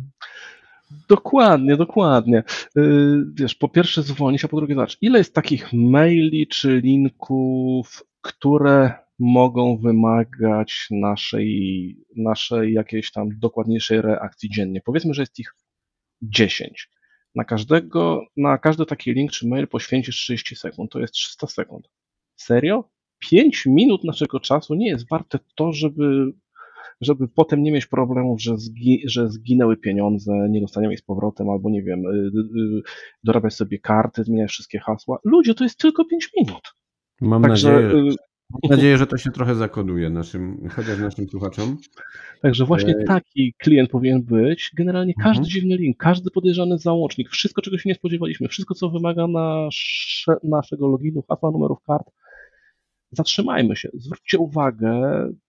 Dokładnie, dokładnie. Yy, wiesz, po pierwsze zwolnić, a po drugie zobacz, ile jest takich maili czy linków, które mogą wymagać naszej, naszej jakiejś tam dokładniejszej reakcji dziennie. Powiedzmy, że jest ich dziesięć. Na każdego, na każdy taki link czy mail poświęcisz trzydzieści sekund, to jest trzysta sekund. Serio? pięć minut naszego czasu nie jest warte to, żeby, żeby potem nie mieć problemów, że, zgi, że zginęły pieniądze, nie dostaniemy ich z powrotem, albo nie wiem, dorabiać sobie karty, zmieniać wszystkie hasła. Ludzie, to jest tylko pięć minut. Mam Także, nadzieję. Mam nadzieję, że to się trochę zakoduje naszym, chociaż naszym słuchaczom. Także właśnie taki klient powinien być. Generalnie każdy mhm. dziwny link, każdy podejrzany załącznik, wszystko, czego się nie spodziewaliśmy, wszystko, co wymaga nasz, naszego loginu, hasła, numerów kart. Zatrzymajmy się. Zwróćcie uwagę,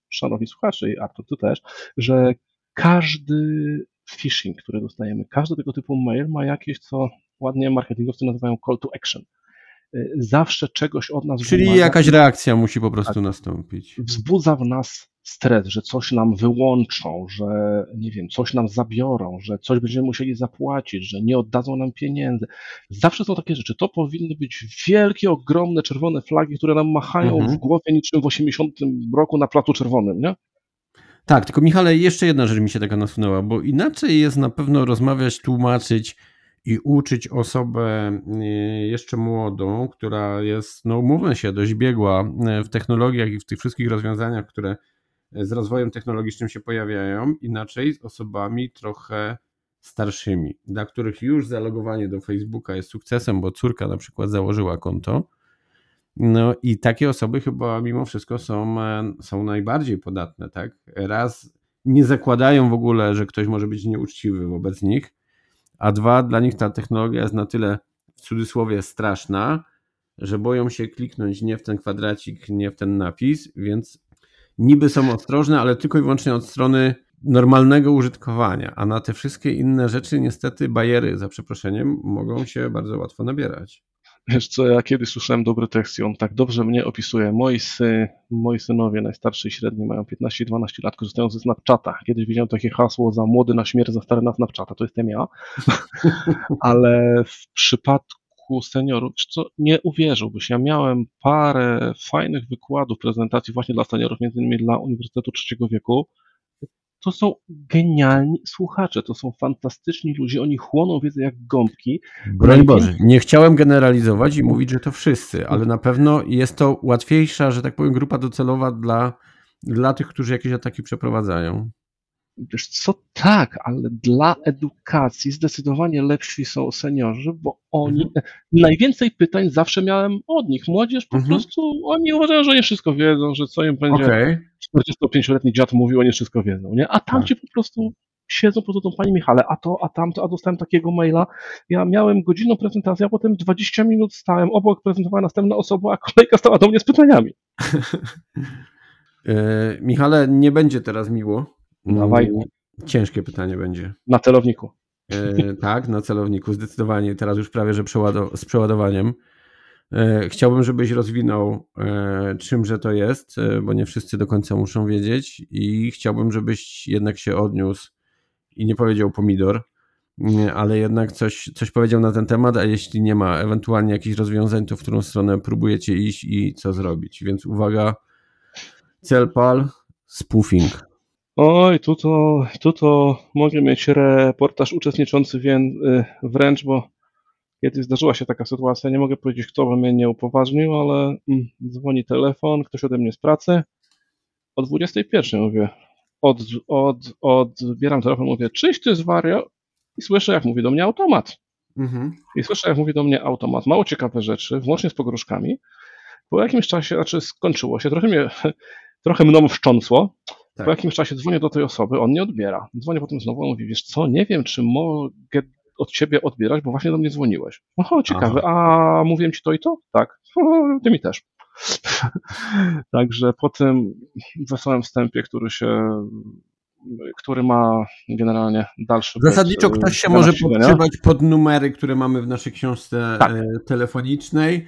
szanowni słuchacze i Artur, ty też, że każdy phishing, który dostajemy, każdy tego typu mail ma jakieś, co ładnie marketingowcy nazywają call to action. Zawsze czegoś od nas Czyli wymaga. Jakaś reakcja musi po prostu tak. nastąpić. Wzbudza w nas stres, że coś nam wyłączą, że nie wiem, coś nam zabiorą, że coś będziemy musieli zapłacić, że nie oddadzą nam pieniędzy. Zawsze są takie rzeczy. To powinny być wielkie, ogromne, czerwone flagi, które nam machają mhm. w głowie niczym w osiemdziesiątym roku na Placu Czerwonym, nie? Tak, tylko Michale, jeszcze jedna rzecz mi się taka nasunęła, bo inaczej jest na pewno rozmawiać, tłumaczyć i uczyć osobę jeszcze młodą, która jest, no mówmy się, dość biegła w technologiach i w tych wszystkich rozwiązaniach, które z rozwojem technologicznym się pojawiają, inaczej z osobami trochę starszymi, dla których już zalogowanie do Facebooka jest sukcesem, bo córka na przykład założyła konto. No i takie osoby chyba mimo wszystko są, są najbardziej podatne, tak? Raz, nie zakładają w ogóle, że ktoś może być nieuczciwy wobec nich, a dwa, dla nich ta technologia jest na tyle, w cudzysłowie, straszna, że boją się kliknąć nie w ten kwadracik, nie w ten napis, więc niby są ostrożne, ale tylko i wyłącznie od strony normalnego użytkowania, a na te wszystkie inne rzeczy niestety bajery, za przeproszeniem, mogą się bardzo łatwo nabierać. Wiesz co, ja kiedyś słyszałem dobry tekst i on tak dobrze mnie opisuje. Moi, sy, moi synowie, najstarszy i średni, mają piętnaście dwanaście lat, korzystają ze Snapchata. Kiedyś widziałem takie hasło, za młody na śmierć, za stary na Snapchata, to jestem ja. Ale w przypadku seniorów, co nie uwierzyłbyś, ja miałem parę fajnych wykładów, prezentacji właśnie dla seniorów, między innymi dla Uniwersytetu trzeciego wieku. To są genialni słuchacze, to są fantastyczni ludzie, oni chłoną wiedzę jak gąbki. Broń Boże, nie chciałem generalizować i mówić, że to wszyscy, ale na pewno jest to łatwiejsza, że tak powiem, grupa docelowa dla, dla tych, którzy jakieś ataki przeprowadzają. Wiesz co, tak, ale dla edukacji zdecydowanie lepsi są seniorzy, bo oni, mhm. najwięcej pytań zawsze miałem od nich. Młodzież po mhm. prostu, oni uważają, że nie wszystko wiedzą, że co im będzie okay. czterdziestopięcioletni dziad mówił, oni wszystko wiedzą, nie? A tam ci tak. po prostu siedzą, po prostu, pani Michale, a to, a tamto, a dostałem takiego maila. Ja miałem godzinną prezentację, a potem dwadzieścia minut stałem, obok prezentowała następna osoba, a kolejka stała do mnie z pytaniami. yy, Michale, nie będzie teraz miło. Dawaj. Ciężkie pytanie będzie. Na celowniku. E, tak, na celowniku, zdecydowanie. Teraz już prawie, że przeładow- z przeładowaniem. E, chciałbym, żebyś rozwinął, e, czymże to jest, e, bo nie wszyscy do końca muszą wiedzieć i chciałbym, żebyś jednak się odniósł i nie powiedział pomidor, nie, ale jednak coś, coś powiedział na ten temat, a jeśli nie ma ewentualnie jakichś rozwiązań, to w którą stronę próbujecie iść i co zrobić. Więc uwaga, cel pal, spoofing. Oj, tu to, tu to mogę mieć reportaż uczestniczący wręcz, bo kiedyś zdarzyła się taka sytuacja, nie mogę powiedzieć, kto by mnie nie upoważnił, ale dzwoni telefon, ktoś ode mnie z pracy, o dwudziestej pierwszej mówię, od, od, odbieram telefon, mówię, czyś ty zwario? I słyszę, jak mówi do mnie automat. Mhm. I słyszę, jak mówi do mnie automat, mało ciekawe rzeczy, włącznie z pogróżkami. Po jakimś czasie, znaczy skończyło się, trochę mnie, trochę mną wszczącło. Tak. Po jakimś czasie dzwonię do tej osoby, on nie odbiera. Dzwonię potem znowu, on mówi, wiesz co, nie wiem, czy mogę od ciebie odbierać, bo właśnie do mnie dzwoniłeś. Oho, ciekawe, Aha. A mówiłem ci to i to? Tak. O, ty mi też. Także po tym wesołym wstępie, który się, który ma generalnie dalszy... Zasadniczo być, ktoś się może podszywać pod numery, które mamy w naszej książce tak. telefonicznej.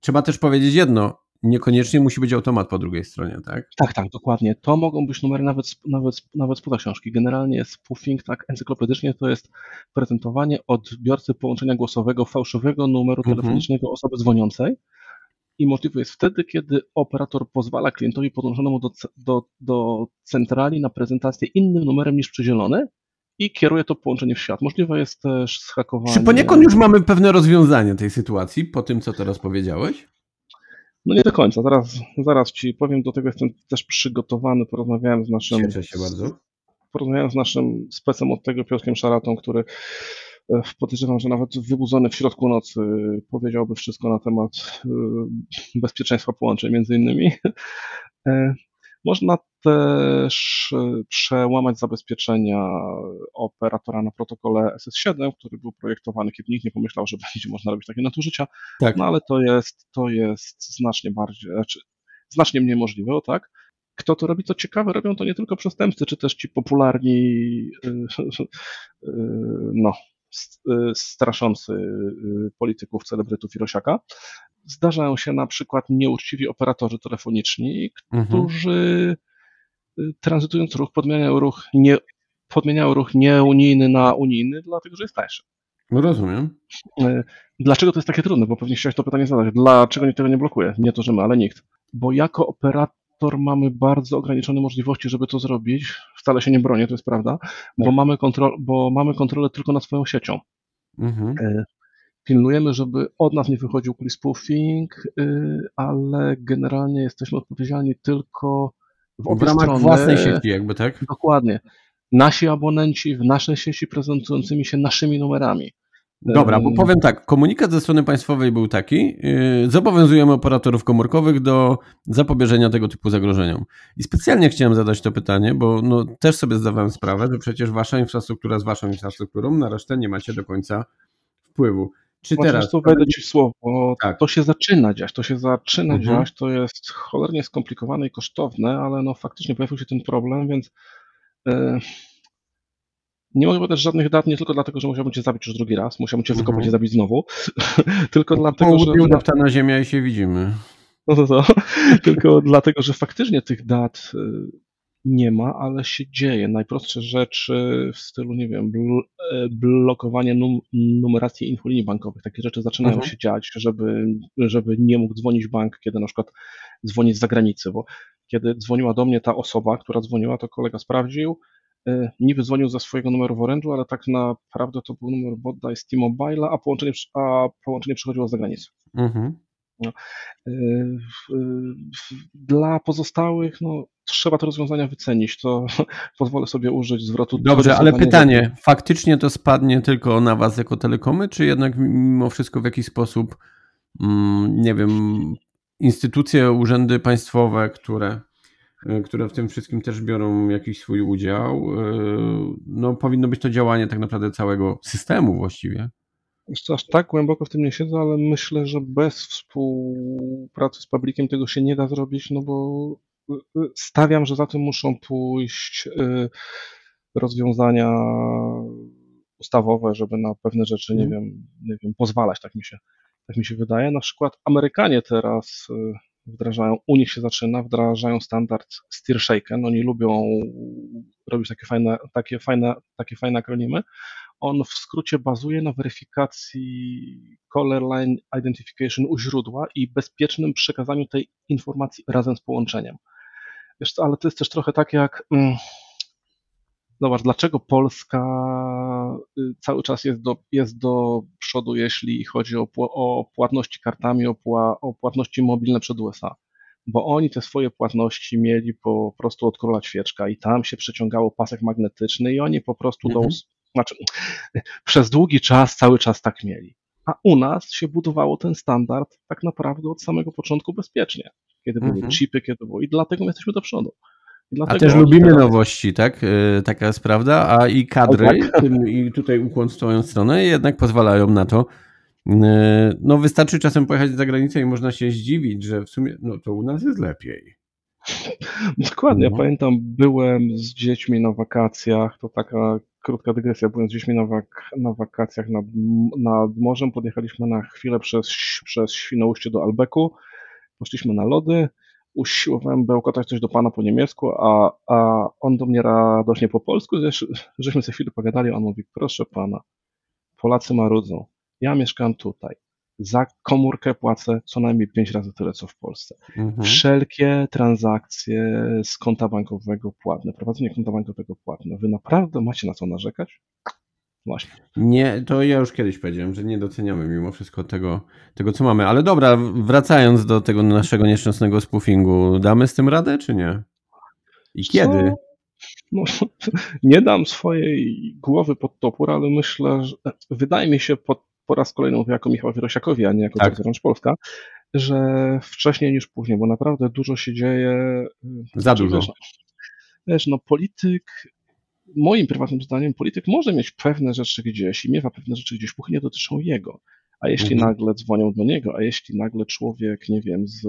Trzeba też powiedzieć jedno, niekoniecznie musi być automat po drugiej stronie, tak? Tak, tak, dokładnie. To mogą być numery nawet, nawet, nawet spoza książki. Generalnie spoofing, tak encyklopedycznie, to jest prezentowanie odbiorcy połączenia głosowego fałszywego numeru telefonicznego mhm. osoby dzwoniącej i motyw jest wtedy, kiedy operator pozwala klientowi podłączonemu do, do, do centrali na prezentację innym numerem niż przydzielony i kieruje to połączenie w świat. Możliwe jest też zhakowanie... Czy poniekąd już mamy pewne rozwiązanie tej sytuacji po tym, co teraz powiedziałeś? No nie do końca, zaraz, zaraz Ci powiem, do tego jestem też przygotowany, porozmawiałem z naszym Cieszę się bardzo. Porozmawiałem z naszym specem od tego, Piotrem Szaratą, który podejrzewam, że nawet wybudzony w środku nocy powiedziałby wszystko na temat bezpieczeństwa połączeń między innymi. Można też przełamać zabezpieczenia operatora na protokole S S siedem, który był projektowany, kiedy nikt nie pomyślał, że będzie można robić takie nadużycia, tak. No ale to jest, to jest znacznie bardziej, znaczy, znacznie mniej możliwe, o tak? Kto to robi, to ciekawe, robią to nie tylko przestępcy, czy też ci popularni no, straszący polityków, celebrytów i Rosiaka. Zdarzają się na przykład nieuczciwi operatorzy telefoniczni, którzy mhm. tranzytując ruch podmieniają ruch, nie, podmieniają ruch nieunijny na unijny, dlatego że jest tańszy. No rozumiem. Dlaczego to jest takie trudne? Bo pewnie chciałeś to pytanie zadać. Dlaczego nikt tego nie blokuje? Nie to, że my, ale nikt. Bo jako operator mamy bardzo ograniczone możliwości, żeby to zrobić. Wcale się nie bronię, to jest prawda, bo, tak. mamy, kontrol, bo mamy kontrolę tylko nad swoją siecią. Mhm. Y- Pilnujemy, żeby od nas nie wychodził spoofing, ale generalnie jesteśmy odpowiedzialni tylko w, w ramach strony. Własnej sieci, jakby, tak? Dokładnie. Nasi abonenci w naszej sieci prezentującymi się naszymi numerami. Dobra, bo powiem tak, komunikat ze strony państwowej był taki, yy, zobowiązujemy operatorów komórkowych do zapobieżenia tego typu zagrożeniom. I specjalnie chciałem zadać to pytanie, bo no, też sobie zdawałem sprawę, że przecież wasza infrastruktura z waszą infrastrukturą, na resztę nie macie do końca wpływu. Czy Właśnie teraz? To wejdę Ci w słowo. Tak. To się zaczyna dziać, to się zaczyna mhm. dziać, to jest cholernie skomplikowane i kosztowne, ale no faktycznie pojawił się ten problem, więc yy, nie mogę podać żadnych dat, nie tylko dlatego, że musiałbym Cię zabić już drugi raz, musiałbym Cię mhm. wykopać i zabić znowu, tylko dlatego, że... Południu depta na ziemię i się widzimy. No to to, tylko dlatego, że faktycznie tych dat nie ma, ale się dzieje. Najprostsze rzeczy w stylu, nie wiem, bl- blokowanie num- numeracji infolinii bankowych. Takie rzeczy zaczynają Aha. się dziać, żeby, żeby nie mógł dzwonić bank, kiedy na przykład dzwoni z zagranicy, bo kiedy dzwoniła do mnie ta osoba, która dzwoniła, to kolega sprawdził, yy, niby dzwonił ze swojego numeru w Orange'u, ale tak naprawdę to był numer bodaj z T-Mobile'a, a połączenie, a połączenie przychodziło z zagranicy. Mhm. No. Dla pozostałych no, trzeba te rozwiązania wycenić, to pozwolę sobie użyć zwrotu. Dobrze, ale pytanie, do... faktycznie to spadnie tylko na was jako telekomy, czy jednak mimo wszystko w jakiś sposób, nie wiem, instytucje, urzędy państwowe, które, które w tym wszystkim też biorą jakiś swój udział, no powinno być to działanie tak naprawdę całego systemu właściwie? Jeszcze aż tak głęboko w tym nie siedzę, ale myślę, że bez współpracy z publikiem tego się nie da zrobić, no bo stawiam, że za tym muszą pójść rozwiązania ustawowe, żeby na pewne rzeczy, nie wiem, nie wiem, pozwalać, tak mi się, tak mi się wydaje. Na przykład Amerykanie teraz wdrażają, u nich się zaczyna, wdrażają standard Stir/Shaken, oni lubią robić takie fajne, takie fajne, takie fajne akronimy. On w skrócie bazuje na weryfikacji caller line identification u źródła i bezpiecznym przekazaniu tej informacji razem z połączeniem. Wiesz co, ale to jest też trochę tak jak... Mm, zobacz, dlaczego Polska cały czas jest do, jest do przodu, jeśli chodzi o, o płatności kartami, o, o płatności mobilne przed U S A. Bo oni te swoje płatności mieli po prostu od króla ćwieczka i tam się przeciągało pasek magnetyczny i oni po prostu mhm. do, znaczy, przez długi czas cały czas tak mieli. A u nas się budowało ten standard tak naprawdę od samego początku bezpiecznie. Kiedy mhm. były chipy, kiedy było. I dlatego my jesteśmy do przodu. Dlatego a też lubimy teraz... nowości, tak? Taka jest prawda, a i kadry, o, tak. tym, i tutaj ukłon w swoją stronę, jednak pozwalają na to. No wystarczy czasem pojechać za granicę i można się zdziwić, że w sumie no to u nas jest lepiej. Dokładnie, no. Ja pamiętam, byłem z dziećmi na wakacjach, to taka krótka dygresja, byłem z dziećmi na, wak na wakacjach nad, nad morzem, podjechaliśmy na chwilę przez, przez Świnoujście do Albeku, poszliśmy na lody, usiłowałem bełkotać coś do pana po niemiecku, a, a on do mnie radośnie po polsku, żeśmy sobie chwilę pogadali, on mówi, proszę pana, Polacy marudzą, ja mieszkam tutaj, za komórkę płacę co najmniej pięć razy tyle, co w Polsce. Mhm. Wszelkie transakcje z konta bankowego płatne, prowadzenie konta bankowego płatne, wy naprawdę macie na co narzekać? Właśnie. Nie, to ja już kiedyś powiedziałem, że nie doceniamy mimo wszystko tego, tego co mamy. Ale dobra, wracając do tego naszego nieszczęsnego spoofingu, damy z tym radę, czy nie? I co? Kiedy? No, nie dam swojej głowy pod topór, ale myślę, że wydaje mi się pod, po raz kolejny mówię jako Michałowi Rosiakowi, a nie jako tak. Orange Polska, że wcześniej niż później, bo naprawdę dużo się dzieje. Za dużo. Wiesz, wiesz, no polityk... Moim prywatnym zdaniem polityk może mieć pewne rzeczy gdzieś i miewa pewne rzeczy gdzieś, póki nie dotyczą jego. A jeśli mhm. nagle dzwonią do niego, a jeśli nagle człowiek, nie wiem, z,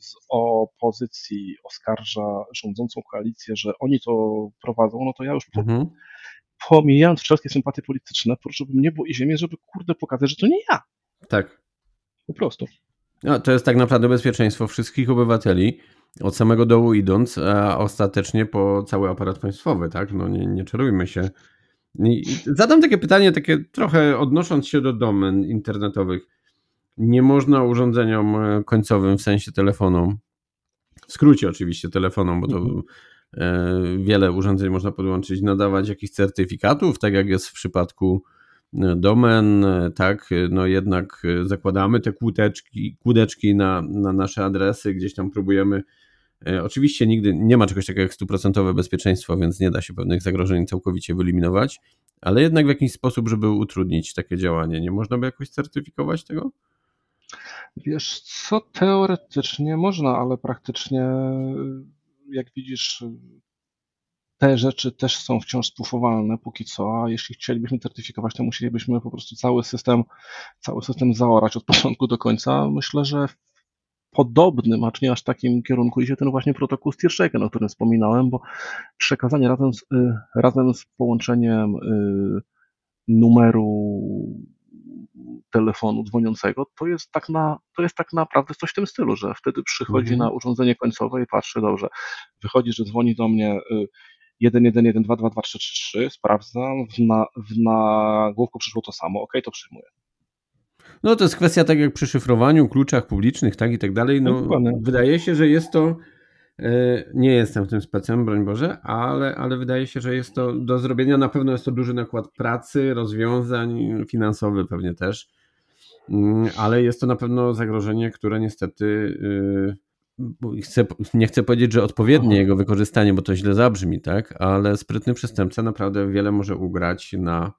z opozycji oskarża rządzącą koalicję, że oni to prowadzą, no to ja już mhm. pomijając wszelkie sympatie polityczne, poruszyłbym niebo i ziemię, żeby kurde pokazać, że to nie ja. Tak. Po prostu. No, to jest tak naprawdę bezpieczeństwo wszystkich obywateli. Od samego dołu idąc, a ostatecznie po cały aparat państwowy, tak? No nie, nie czarujmy się. I zadam takie pytanie, takie trochę odnosząc się do domen internetowych. Nie można urządzeniom końcowym, w sensie telefonom, w skrócie oczywiście telefonom, bo to mhm. wiele urządzeń można podłączyć, nadawać jakichś certyfikatów, tak jak jest w przypadku domen, tak, no jednak zakładamy te kłódeczki, kłódeczki na, na nasze adresy, gdzieś tam próbujemy. Oczywiście nigdy nie ma czegoś takiego jak stuprocentowe bezpieczeństwo, więc nie da się pewnych zagrożeń całkowicie wyeliminować, ale jednak w jakiś sposób, żeby utrudnić takie działanie, nie można by jakoś certyfikować tego? Wiesz co, teoretycznie można, ale praktycznie jak widzisz... Te rzeczy też są wciąż spufowalne póki co, a jeśli chcielibyśmy certyfikować, to musielibyśmy po prostu cały system, cały system zaorać od początku do końca. Myślę, że w podobnym, acz nie aż takim kierunku idzie ten właśnie protokół Stir/Shaken, o którym wspominałem, bo przekazanie razem z, razem z połączeniem numeru telefonu dzwoniącego, to jest tak, na, to jest tak naprawdę coś w tym stylu, że wtedy przychodzi mm-hmm. na urządzenie końcowe i patrzy, dobrze, wychodzi, że dzwoni do mnie jeden jeden jeden dwa dwa dwa trzy trzy trzy, sprawdzam, w, na, w nagłówku przyszło to samo, ok, to przyjmuję. No to jest kwestia tak jak przy szyfrowaniu, kluczach publicznych, tak i tak dalej, no dokładnie. Wydaje się, że jest to, nie jestem tym specem, broń Boże, ale, ale wydaje się, że jest to do zrobienia, na pewno jest to duży nakład pracy, rozwiązań, finansowy pewnie też, ale jest to na pewno zagrożenie, które niestety... Chcę, nie chcę powiedzieć, że odpowiednie jego wykorzystanie, bo to źle zabrzmi, tak? Ale sprytny przestępca naprawdę wiele może ugrać na,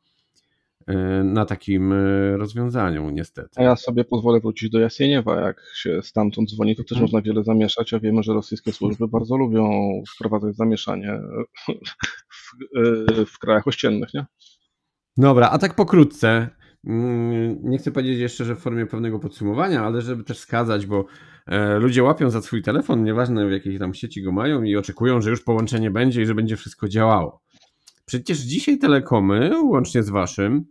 na takim rozwiązaniu, niestety. A ja sobie pozwolę wrócić do Jasieniewa. Jak się stamtąd dzwoni, to też hmm. można wiele zamieszać, a wiemy, że rosyjskie służby bardzo lubią wprowadzać zamieszanie w, w krajach ościennych, nie? Dobra, a tak pokrótce. Nie chcę powiedzieć jeszcze, że w formie pewnego podsumowania, ale żeby też wskazać, bo ludzie łapią za swój telefon, nieważne w jakiej tam sieci go mają i oczekują, że już połączenie będzie i że będzie wszystko działało. Przecież dzisiaj telekomy, łącznie z waszym,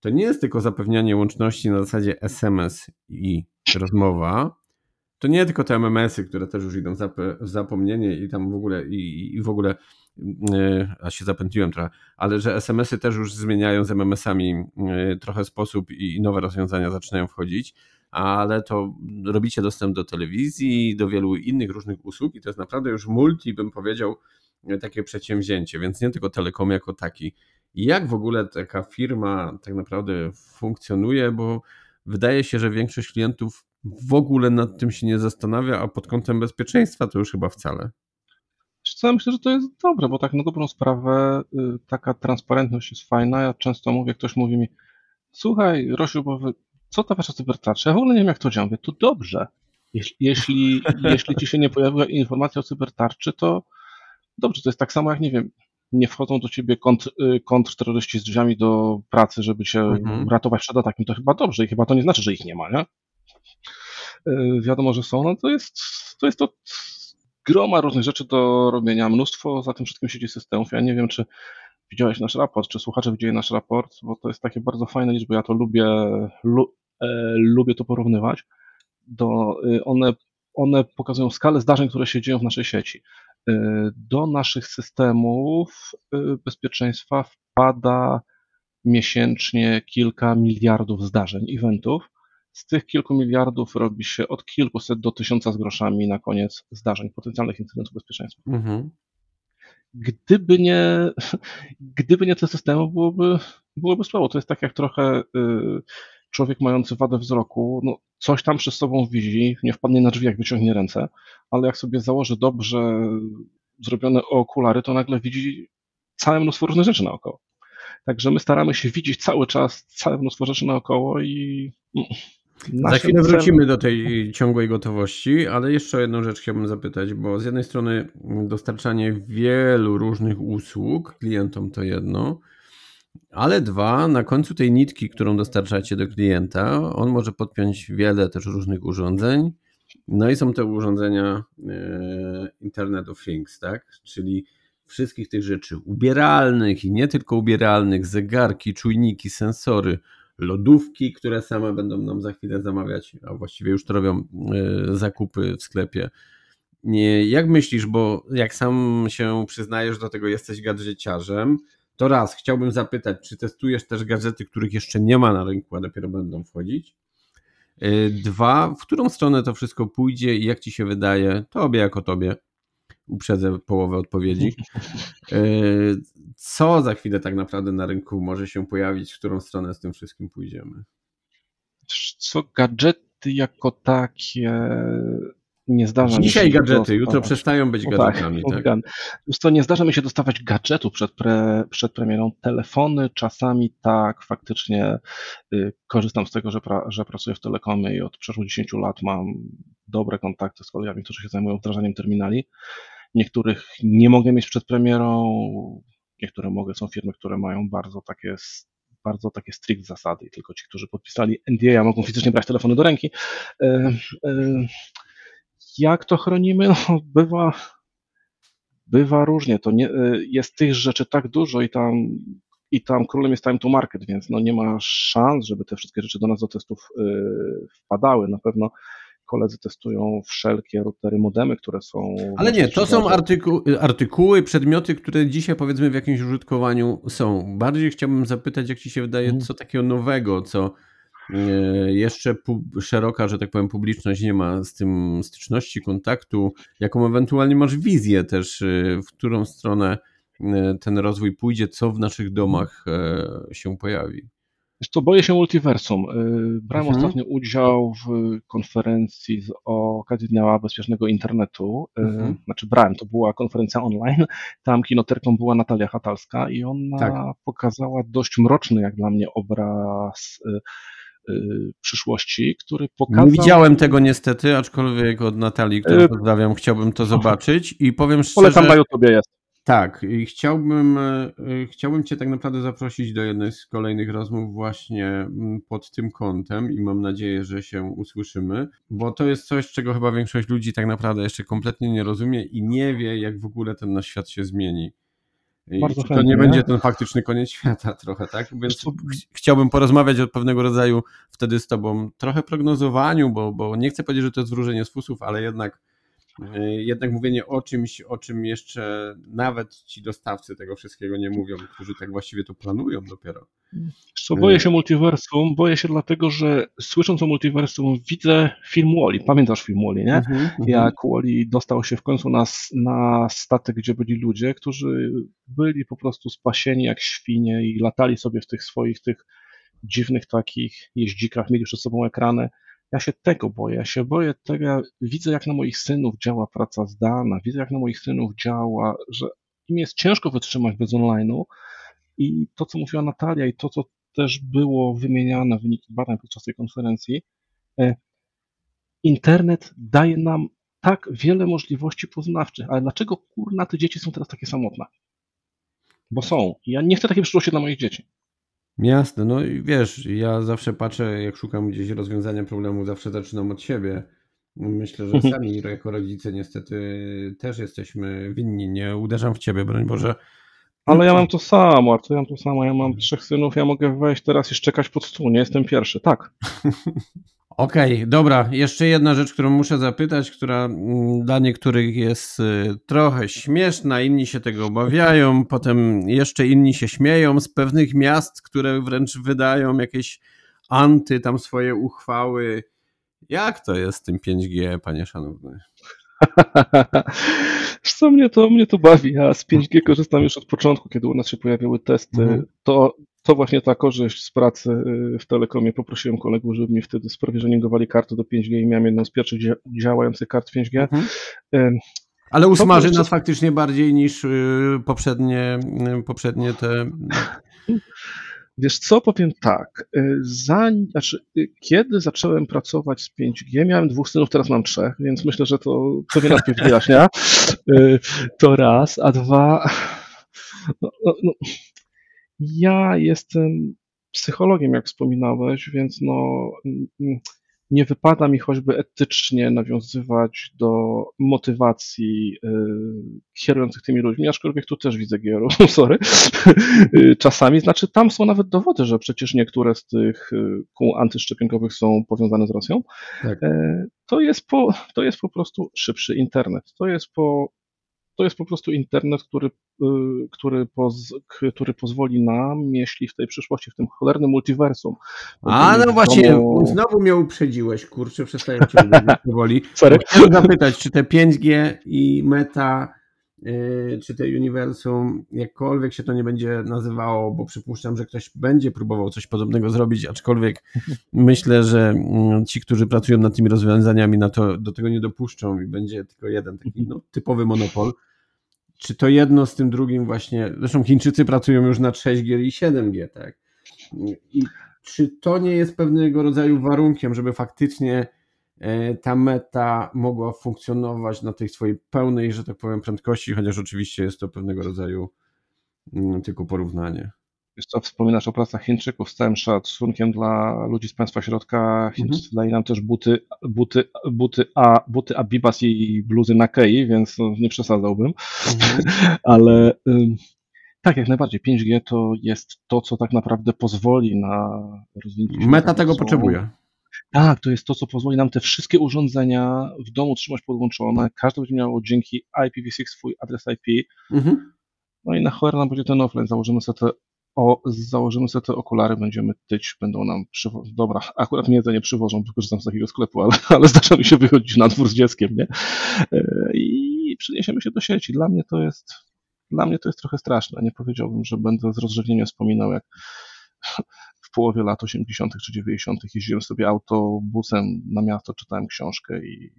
to nie jest tylko zapewnianie łączności na zasadzie S M S i rozmowa, to nie tylko te M M S-y, które też już idą w zapomnienie i tam w ogóle i, i w ogóle a się zapętliłem trochę, ale że S M S-y też już zmieniają z M M S-ami trochę sposób i nowe rozwiązania zaczynają wchodzić, ale to robicie dostęp do telewizji, do wielu innych różnych usług i to jest naprawdę już multi, bym powiedział, takie przedsięwzięcie, więc nie tylko Telekom jako taki. Jak w ogóle taka firma tak naprawdę funkcjonuje, bo wydaje się, że większość klientów w ogóle nad tym się nie zastanawia, a pod kątem bezpieczeństwa to już chyba wcale. Ja myślę, że to jest dobre, bo tak na dobrą sprawę taka transparentność jest fajna. Ja często mówię, ktoś mówi mi, słuchaj Rosiu, bo wy, co ta wasza cybertarcza? Ja w ogóle nie wiem, jak to działa. Mówię, to dobrze. Jeśli, jeśli, jeśli ci się nie pojawiła informacja o cybertarczy, to dobrze. To jest tak samo jak, nie wiem, nie wchodzą do ciebie kontr, kontrterroryści z drzwiami do pracy, żeby cię mhm. ratować przed atakiem. To chyba dobrze i chyba to nie znaczy, że ich nie ma, nie? Yy, wiadomo, że są. No to jest to... Jest to groma różnych rzeczy do robienia, mnóstwo, za tym wszystkim siedzi systemów. Ja nie wiem, czy widziałeś nasz raport, czy słuchacze widzieli nasz raport, bo to jest takie bardzo fajne liczby, ja to lubię, lu, e, lubię to porównywać. Do, y, one, one pokazują skalę zdarzeń, które się dzieją w naszej sieci. Y, do naszych systemów y, bezpieczeństwa wpada miesięcznie kilka miliardów zdarzeń, eventów. Z tych kilku miliardów robi się od kilkuset do tysiąca z groszami na koniec zdarzeń, potencjalnych incydentów bezpieczeństwa. Mm-hmm. Gdyby nie, gdyby nie te systemy, byłoby, byłoby słabo. To jest tak jak trochę y, człowiek mający wadę wzroku, no, coś tam przed sobą widzi, nie wpadnie na drzwi, jak wyciągnie ręce, ale jak sobie założy dobrze zrobione okulary, to nagle widzi całe mnóstwo różnych rzeczy naokoło. Także my staramy się widzieć cały czas całe mnóstwo rzeczy naokoło i... Za chwilę wrócimy do tej ciągłej gotowości, ale jeszcze o jedną rzecz chciałbym zapytać, bo z jednej strony dostarczanie wielu różnych usług klientom to jedno, ale dwa, na końcu tej nitki, którą dostarczacie do klienta, on może podpiąć wiele też różnych urządzeń, no i są te urządzenia Internet of Things, tak? Czyli wszystkich tych rzeczy ubieralnych i nie tylko ubieralnych, zegarki, czujniki, sensory, lodówki, które same będą nam za chwilę zamawiać, a właściwie już to robią y, zakupy w sklepie. Nie, jak myślisz, bo jak sam się przyznajesz do tego, jesteś gadżeciarzem, to raz, chciałbym zapytać, czy testujesz też gadżety, których jeszcze nie ma na rynku, a dopiero będą wchodzić? Y, dwa, w którą stronę to wszystko pójdzie i jak ci się wydaje, tobie jako tobie, uprzedzę połowę odpowiedzi. Co za chwilę tak naprawdę na rynku może się pojawić, w którą stronę z tym wszystkim pójdziemy? Co gadżety jako takie nie zdarza Dzisiaj mi się gadżety, dostawać. Jutro przestają być gadżetami. No tak, tak? To nie zdarza mi się dostawać gadżetów przed, pre, przed premierą. Telefony czasami tak, faktycznie y, korzystam z tego, że, pra, że pracuję w Telekomie i od przeszło dziesięciu lat mam dobre kontakty z kolegami, którzy się zajmują wdrażaniem terminali. Niektórych nie mogę mieć przed premierą, niektóre mogę, są firmy, które mają bardzo takie, bardzo takie strict zasady i tylko ci, którzy podpisali N D A, mogą fizycznie brać telefony do ręki. Jak to chronimy? No, bywa, bywa różnie, to nie, jest tych rzeczy tak dużo i tam, i tam królem jest time to market, więc no nie ma szans, żeby te wszystkie rzeczy do nas do testów wpadały. Na pewno koledzy testują wszelkie routery, modemy, które są... Ale nie, to są artyku- artykuły, przedmioty, które dzisiaj powiedzmy w jakimś użytkowaniu są. Bardziej chciałbym zapytać, jak ci się wydaje, co takiego nowego, co jeszcze pu- szeroka, że tak powiem, publiczność nie ma z tym styczności, kontaktu, jaką ewentualnie masz wizję też, w którą stronę ten rozwój pójdzie, co w naszych domach się pojawi. Wiesz co, boję się multiversum. Brałem mhm. ostatnio udział w konferencji z okazji Dnia Bezpiecznego Internetu. Mhm. Znaczy brałem, to była konferencja online. Tam kinoterką była Natalia Hatalska i ona tak. pokazała dość mroczny, jak dla mnie, obraz y, y, przyszłości, który pokazał... Nie widziałem tego niestety, aczkolwiek od Natalii, którą y- pozdrawiam, chciałbym to zobaczyć i powiem szczerze... Polecam, na YouTubie jest. Tak, i chciałbym, chciałbym Cię tak naprawdę zaprosić do jednej z kolejnych rozmów właśnie pod tym kątem i mam nadzieję, że się usłyszymy, bo to jest coś, czego chyba większość ludzi tak naprawdę jeszcze kompletnie nie rozumie i nie wie, jak w ogóle ten nasz świat się zmieni. I Bardzo to chętnie. Nie będzie ten faktyczny koniec świata trochę, tak? Więc ch- chciałbym porozmawiać o pewnego rodzaju wtedy z Tobą trochę prognozowaniu, bo, bo nie chcę powiedzieć, że to jest wróżenie z fusów, ale jednak jednak mówienie o czymś, o czym jeszcze nawet ci dostawcy tego wszystkiego nie mówią, którzy tak właściwie to planują dopiero. Co, boję się multiversum, boję się dlatego, że słysząc o multiversum widzę film Wally, pamiętasz film Wally, nie? Mhm, jak Wally dostał się w końcu na, na statek, gdzie byli ludzie, którzy byli po prostu spasieni jak świnie i latali sobie w tych swoich, tych dziwnych takich jeździkach, mieli przed sobą ekrany. Ja się tego boję, ja się boję tego, ja widzę jak na moich synów działa praca zdalna, widzę jak na moich synów działa, że im jest ciężko wytrzymać bez online'u i to, co mówiła Natalia i to, co też było wymieniane, wyniki badań podczas tej konferencji, internet daje nam tak wiele możliwości poznawczych, ale dlaczego kurna te dzieci są teraz takie samotne? Bo są. Ja nie chcę takiej przyszłości dla moich dzieci. Jasne, no i wiesz, ja zawsze patrzę, jak szukam gdzieś rozwiązania problemu, zawsze zaczynam od siebie. Myślę, że sami jako rodzice niestety też jesteśmy winni. Nie uderzam w ciebie, broń Boże. Ale ja mam to samo, Artur, ja mam to samo, ja mam trzech synów, ja mogę wejść teraz i szczekać pod stół, nie jestem pierwszy, tak. Okej, okay, dobra, jeszcze jedna rzecz, którą muszę zapytać, która dla niektórych jest trochę śmieszna, inni się tego obawiają, potem jeszcze inni się śmieją z pewnych miast, które wręcz wydają jakieś anty, tam swoje uchwały. Jak to jest z tym pięć G, panie szanowny? Co mnie to, mnie to bawi, ja z pięć G korzystam już od początku, kiedy u nas się pojawiły testy, mhm. to, to właśnie ta korzyść z pracy w Telekomie, poprosiłem kolegów, żeby mi wtedy sprovisioningowali karty do pięć G i miałem jedną z pierwszych dzia- działających kart pięć G. Mhm. Ale usmaży nas faktycznie bardziej niż poprzednie, poprzednie te... Wiesz co, powiem tak, zanim, znaczy, kiedy zacząłem pracować z pięć G, miałem dwóch synów, teraz mam trzech, więc myślę, że to pewnie nas nie wyjaśnia, to raz, a dwa, no, no, no. Ja jestem psychologiem, jak wspominałeś, więc no, nie wypada mi choćby etycznie nawiązywać do motywacji yy, kierujących tymi ludźmi, aczkolwiek tu też widzę G R U, sorry, czasami. Znaczy tam są nawet dowody, że przecież niektóre z tych kół antyszczepionkowych są powiązane z Rosją. Tak. E, to, jest po, to jest po prostu szybszy internet. To jest po, to jest po prostu internet, który, y, który, poz, który pozwoli nam, jeśli w tej przyszłości, w tym cholernym multiversum. A no właśnie, domu... znowu mnie uprzedziłeś, kurczę, przestaję cię powoli. Chciałem zapytać, czy te pięć G i meta, y, czy te uniwersum, jakkolwiek się to nie będzie nazywało, bo przypuszczam, że ktoś będzie próbował coś podobnego zrobić, aczkolwiek myślę, że ci, którzy pracują nad tymi rozwiązaniami, na to, do tego nie dopuszczą i będzie tylko jeden taki no, typowy monopol. Czy to jedno z tym drugim właśnie, zresztą Chińczycy pracują już nad sześć G i siedem G, tak? I czy to nie jest pewnego rodzaju warunkiem, żeby faktycznie ta meta mogła funkcjonować na tej swojej pełnej, że tak powiem, prędkości, chociaż oczywiście jest to pewnego rodzaju tylko porównanie. Wiesz co, wspominasz o pracach Chińczyków, z całym szacunkiem dla ludzi z państwa środka. Chińczycy mhm. dali nam też buty, buty, buty, a, buty Abibas i bluzy Nakei, więc nie przesadzałbym. Mhm. Ale tak, jak najbardziej pięć G to jest to, co tak naprawdę pozwoli na rozwinięcie. Meta tego są... potrzebuje. Tak, to jest to, co pozwoli nam te wszystkie urządzenia w domu trzymać podłączone. Każde będzie miało dzięki I P v sześć swój adres I P. Mhm. No i na cholerę nam będzie ten offline. Założymy sobie te O, założymy sobie te okulary, będziemy tyć, będą nam przywozić. Dobra, akurat mnie jedzenie przywożą, tylko że tam z takiego sklepu, ale, ale zdarza mi się wychodzić na dwór z dzieckiem, nie? I przeniesiemy się do sieci. Dla mnie to jest, dla mnie to jest trochę straszne. Nie powiedziałbym, że będę z rozrzewnieniem wspominał, jak w połowie lat osiemdziesiątych czy dziewięćdziesiątych jeździłem sobie autobusem na miasto, czytałem książkę i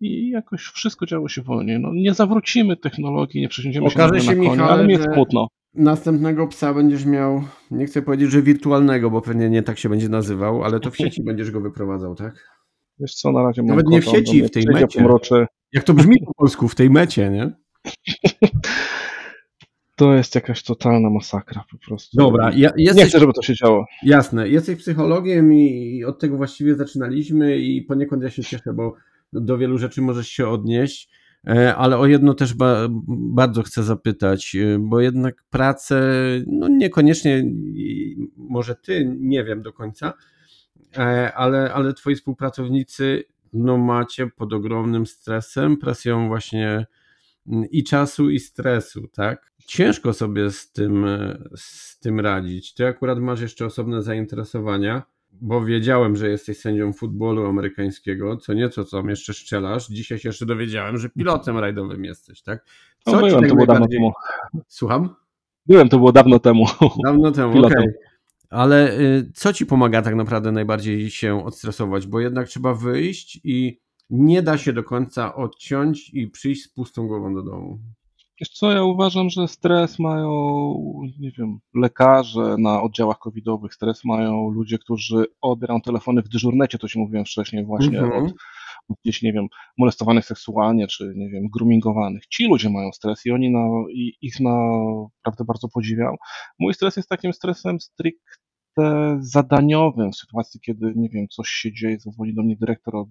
I jakoś wszystko działo się wolniej. No, nie zawrócimy technologii, nie przesiądziemy się na konia, ale mi jest smutno. Następnego psa będziesz miał, nie chcę powiedzieć, że wirtualnego, bo pewnie nie tak się będzie nazywał, ale to w sieci będziesz go wyprowadzał, tak? Wiesz co, na razie nawet nie w sieci, w tej mecie. Pomroczy. Jak to brzmi po polsku, w tej mecie, nie? To jest jakaś totalna masakra po prostu. Dobra, ja, jesteś, nie chcę, żeby to się działo. Jasne, jesteś psychologiem i od tego właściwie zaczynaliśmy i poniekąd ja się cieszę, bo do wielu rzeczy możesz się odnieść, ale o jedno też ba- bardzo chcę zapytać, bo jednak pracę, no niekoniecznie, może ty, nie wiem do końca, ale, ale twoi współpracownicy no macie pod ogromnym stresem, presją właśnie i czasu, i stresu, tak? Ciężko sobie z tym, z tym radzić. Ty akurat masz jeszcze osobne zainteresowania, bo wiedziałem, że jesteś sędzią futbolu amerykańskiego, co nieco tam jeszcze strzelasz. Dzisiaj się jeszcze dowiedziałem, że pilotem rajdowym jesteś, tak? Co no, byłem, tak to było najbardziej... dawno temu. Słucham? Byłem, to było dawno temu. Dawno temu, okej. Okay. Ale co ci pomaga tak naprawdę najbardziej się odstresować? Bo jednak trzeba wyjść i nie da się do końca odciąć i przyjść z pustą głową do domu. Wiesz co, ja uważam, że stres mają, nie wiem, lekarze na oddziałach covidowych, stres mają ludzie, którzy odbierają telefony w dyżurnecie, to się mówiłem wcześniej właśnie, mm-hmm. od, od gdzieś, nie wiem, molestowanych seksualnie, czy nie wiem, groomingowanych. Ci ludzie mają stres i oni na, i ich naprawdę bardzo podziwiam. Mój stres jest takim stresem stricte zadaniowym w sytuacji, kiedy, nie wiem, coś się dzieje, zadzwoni do mnie dyrektor od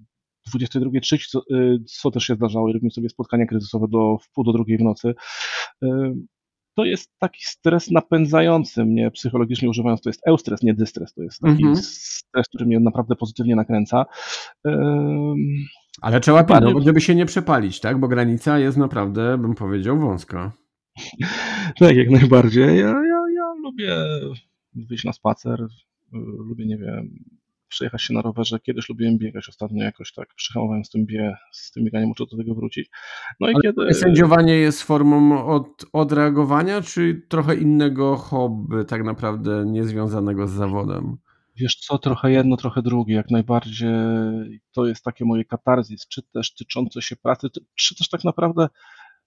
dwudziestej drugiej trzydzieści, co, co też się zdarzało, i robimy sobie spotkania kryzysowe do wpół do drugiej w nocy. To jest taki stres napędzający mnie psychologicznie, używając, to jest eustres, nie dystres, to jest taki mm-hmm. stres, który mnie naprawdę pozytywnie nakręca. Ale trzeba pilnować, żeby się nie przepalić, tak? Bo granica jest naprawdę, bym powiedział, wąska. Tak, jak najbardziej. Ja, ja, ja lubię wyjść na spacer, lubię, nie wiem, przejechać się na rowerze. Kiedyś lubiłem biegać, ostatnio jakoś tak przyhamowałem z tym, bie, z tym bieganiem, muszę do tego wrócić. No i ale kiedy... Sędziowanie jest formą od, odreagowania, czy trochę innego hobby, tak naprawdę niezwiązanego z zawodem? Wiesz co, trochę jedno, trochę drugie, jak najbardziej to jest takie moje katarzis, czy też tyczące się pracy, czy też tak naprawdę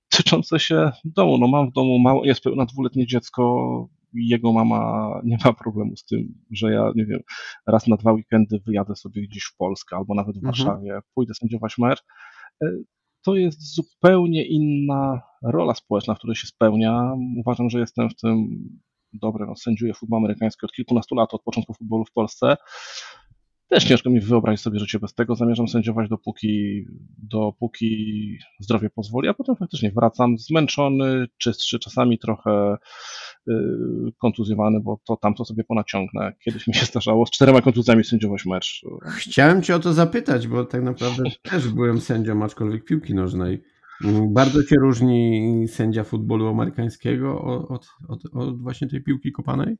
tyczące się domu. No mam w domu mało, jest pełna dwuletnie dziecko, jego mama nie ma problemu z tym, że ja, nie wiem, raz na dwa weekendy wyjadę sobie gdzieś w Polskę albo nawet w Warszawie, mhm. pójdę sędziować mecz. To jest zupełnie inna rola społeczna, w której się spełnia. Uważam, że jestem w tym dobry. No, sędziuję futbol amerykański od kilkunastu lat, od początku futbolu w Polsce. Też ciężko mi wyobrazić sobie życie bez tego. Zamierzam sędziować dopóki, dopóki zdrowie pozwoli, a potem faktycznie wracam zmęczony, czystszy, czasami trochę yy, kontuzjowany, bo to tamto sobie ponaciągnę. Kiedyś mi się zdarzało z czterema kontuzjami sędziować mecz. Chciałem cię o to zapytać, bo tak naprawdę też byłem sędzią, aczkolwiek piłki nożnej. Bardzo się różni sędzia futbolu amerykańskiego od, od, od właśnie tej piłki kopanej?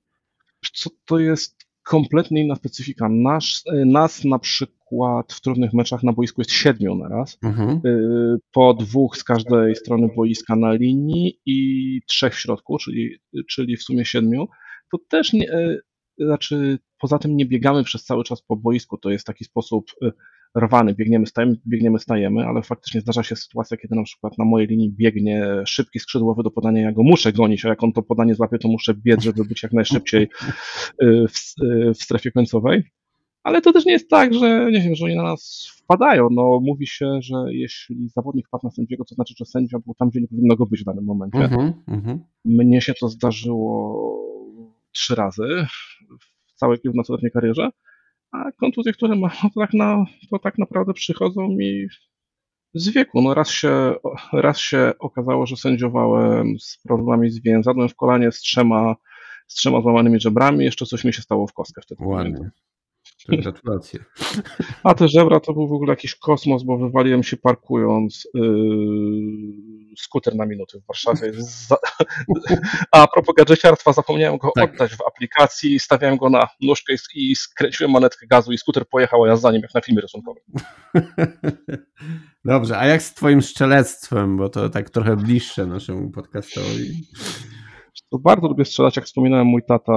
Co to jest? Kompletnie inna specyfika. Nasz, nas na przykład w trudnych meczach na boisku jest siedmiu naraz, mhm. po dwóch z każdej strony boiska na linii i trzech w środku, czyli, czyli w sumie siedmiu. To też nie, znaczy poza tym nie biegamy przez cały czas po boisku, to jest taki sposób rwany, biegniemy, stajemy, biegniemy, stajemy, ale faktycznie zdarza się sytuacja, kiedy na przykład na mojej linii biegnie szybki skrzydłowy do podania, ja go muszę gonić, a jak on to podanie złapie, to muszę biec, żeby być jak najszybciej w, w strefie końcowej. Ale to też nie jest tak, że nie wiem, że oni na nas wpadają. No, mówi się, że jeśli zawodnik wpadł na sędziego, to znaczy, że sędzia był tam, gdzie nie powinno go być w danym momencie. Uh-huh, uh-huh. Mnie się to zdarzyło trzy razy w całej kilkunastoletniej karierze. A kontuzje, które mam, to tak, na, to tak naprawdę przychodzą mi z wieku. No raz się, raz się okazało, że sędziowałem z problemami z więzadłem w kolanie, z trzema, z trzema złamanymi żebrami, jeszcze coś mi się stało w kostkę wtedy. Ładnie. Gratulacje. A te żebra to był w ogóle jakiś kosmos, bo wywaliłem się parkując yy, skuter na minuty w Warszawie. Za... A propos gadżeciarstwa, zapomniałem go tak. oddać w aplikacji, stawiałem go na nóżkę i skręciłem manetkę gazu i skuter pojechał, a ja za nim jak na filmie rysunkowym. Dobrze, a jak z twoim strzelectwem, bo to tak trochę bliższe naszemu podcastowi. To bardzo lubię strzelać, jak wspominałem, mój tata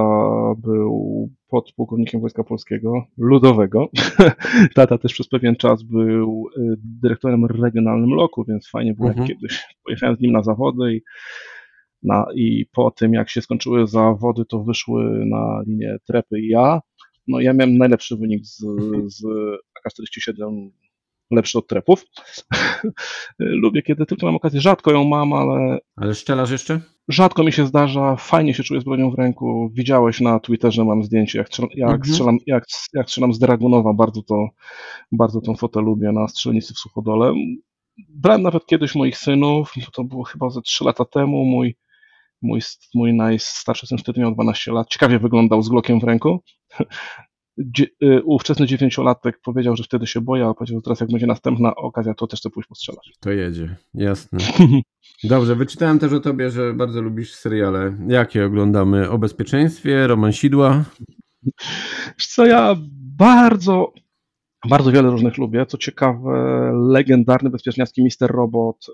był podpułkownikiem Wojska Polskiego, ludowego. Tata też przez pewien czas był dyrektorem regionalnym L O K u, więc fajnie było, mhm. jak kiedyś pojechałem z nim na zawody i, na, i po tym, jak się skończyły zawody, to wyszły na linię Trepy i ja. No ja miałem najlepszy wynik z, z A K czterdzieści siedem, lepszy od Trepów. Lubię, kiedy tylko mam okazję, rzadko ją mam, ale... Ale strzelasz jeszcze? Rzadko mi się zdarza, fajnie się czuję z bronią w ręku. Widziałeś na Twitterze, mam zdjęcie, jak strzelam, jak mhm. strzelam, jak, jak strzelam z Dragunowa, bardzo, to, bardzo tą fotę lubię na strzelnicy w Suchodole. Brałem nawet kiedyś moich synów, to było chyba ze trzy lata temu, mój, mój, mój najstarszy syn wtedy miał dwanaście lat, ciekawie wyglądał z Glockiem w ręku. ówczesny dziewięciolatek powiedział, że wtedy się boi, ale powiedział, że teraz jak będzie następna okazja, to też chcę pójść postrzelać. To jedzie, jasne. Dobrze, wyczytałem też o tobie, że bardzo lubisz seriale. Jakie oglądamy? O bezpieczeństwie, Roman Sidła? Wiesz co, ja bardzo, bardzo wiele różnych lubię. Co ciekawe, legendarny bezpieczniacki mister Robot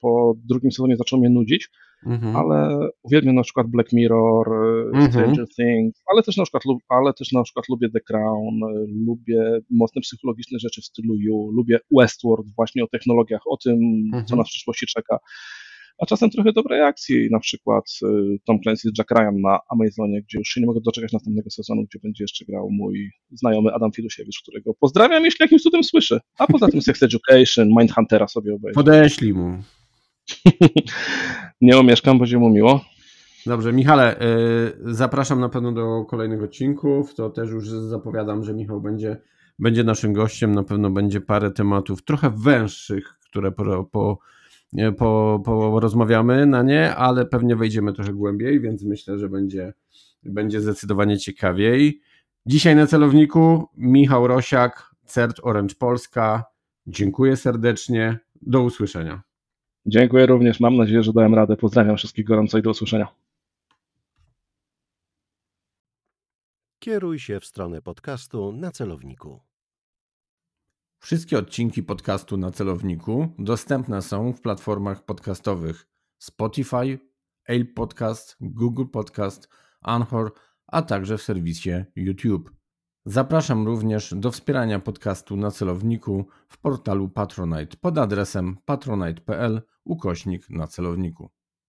po drugim sezonie zaczął mnie nudzić, mhm. ale uwielbiam na przykład Black Mirror, mhm. Stranger Things, ale też, na przykład, ale też na przykład lubię The Crown, lubię mocne psychologiczne rzeczy w stylu You, lubię Westworld właśnie o technologiach, o tym, mhm. co nas w przyszłości czeka. A czasem trochę dobrej akcji, na przykład Tom Clancy's Jack Ryan na Amazonie, gdzie już się nie mogę doczekać następnego sezonu, gdzie będzie jeszcze grał mój znajomy Adam Fidusiewicz, którego pozdrawiam, jeśli jakimś cudem słyszę. A poza tym Sex Education, Mindhuntera sobie obejrzę. Podeślij mu. Nie omieszkam, będzie mu miło. Dobrze, Michale, zapraszam na pewno do kolejnych odcinków. To też już zapowiadam, że Michał będzie, będzie naszym gościem. Na pewno będzie parę tematów trochę węższych, które po... po Po, po rozmawiamy na nie, ale pewnie wejdziemy trochę głębiej, więc myślę, że będzie, będzie zdecydowanie ciekawiej. Dzisiaj na celowniku Michał Rosiak, C E R T Orange Polska. Dziękuję serdecznie. Do usłyszenia. Dziękuję również. Mam nadzieję, że dałem radę. Pozdrawiam wszystkich gorąco i do usłyszenia. Kieruj się w stronę podcastu na celowniku. Wszystkie odcinki podcastu na celowniku dostępne są w platformach podcastowych Spotify, Apple Podcast, Google Podcast, Anchor, a także w serwisie YouTube. Zapraszam również do wspierania podcastu na celowniku w portalu Patronite pod adresem patronite kropka pl ukośnik na celowniku.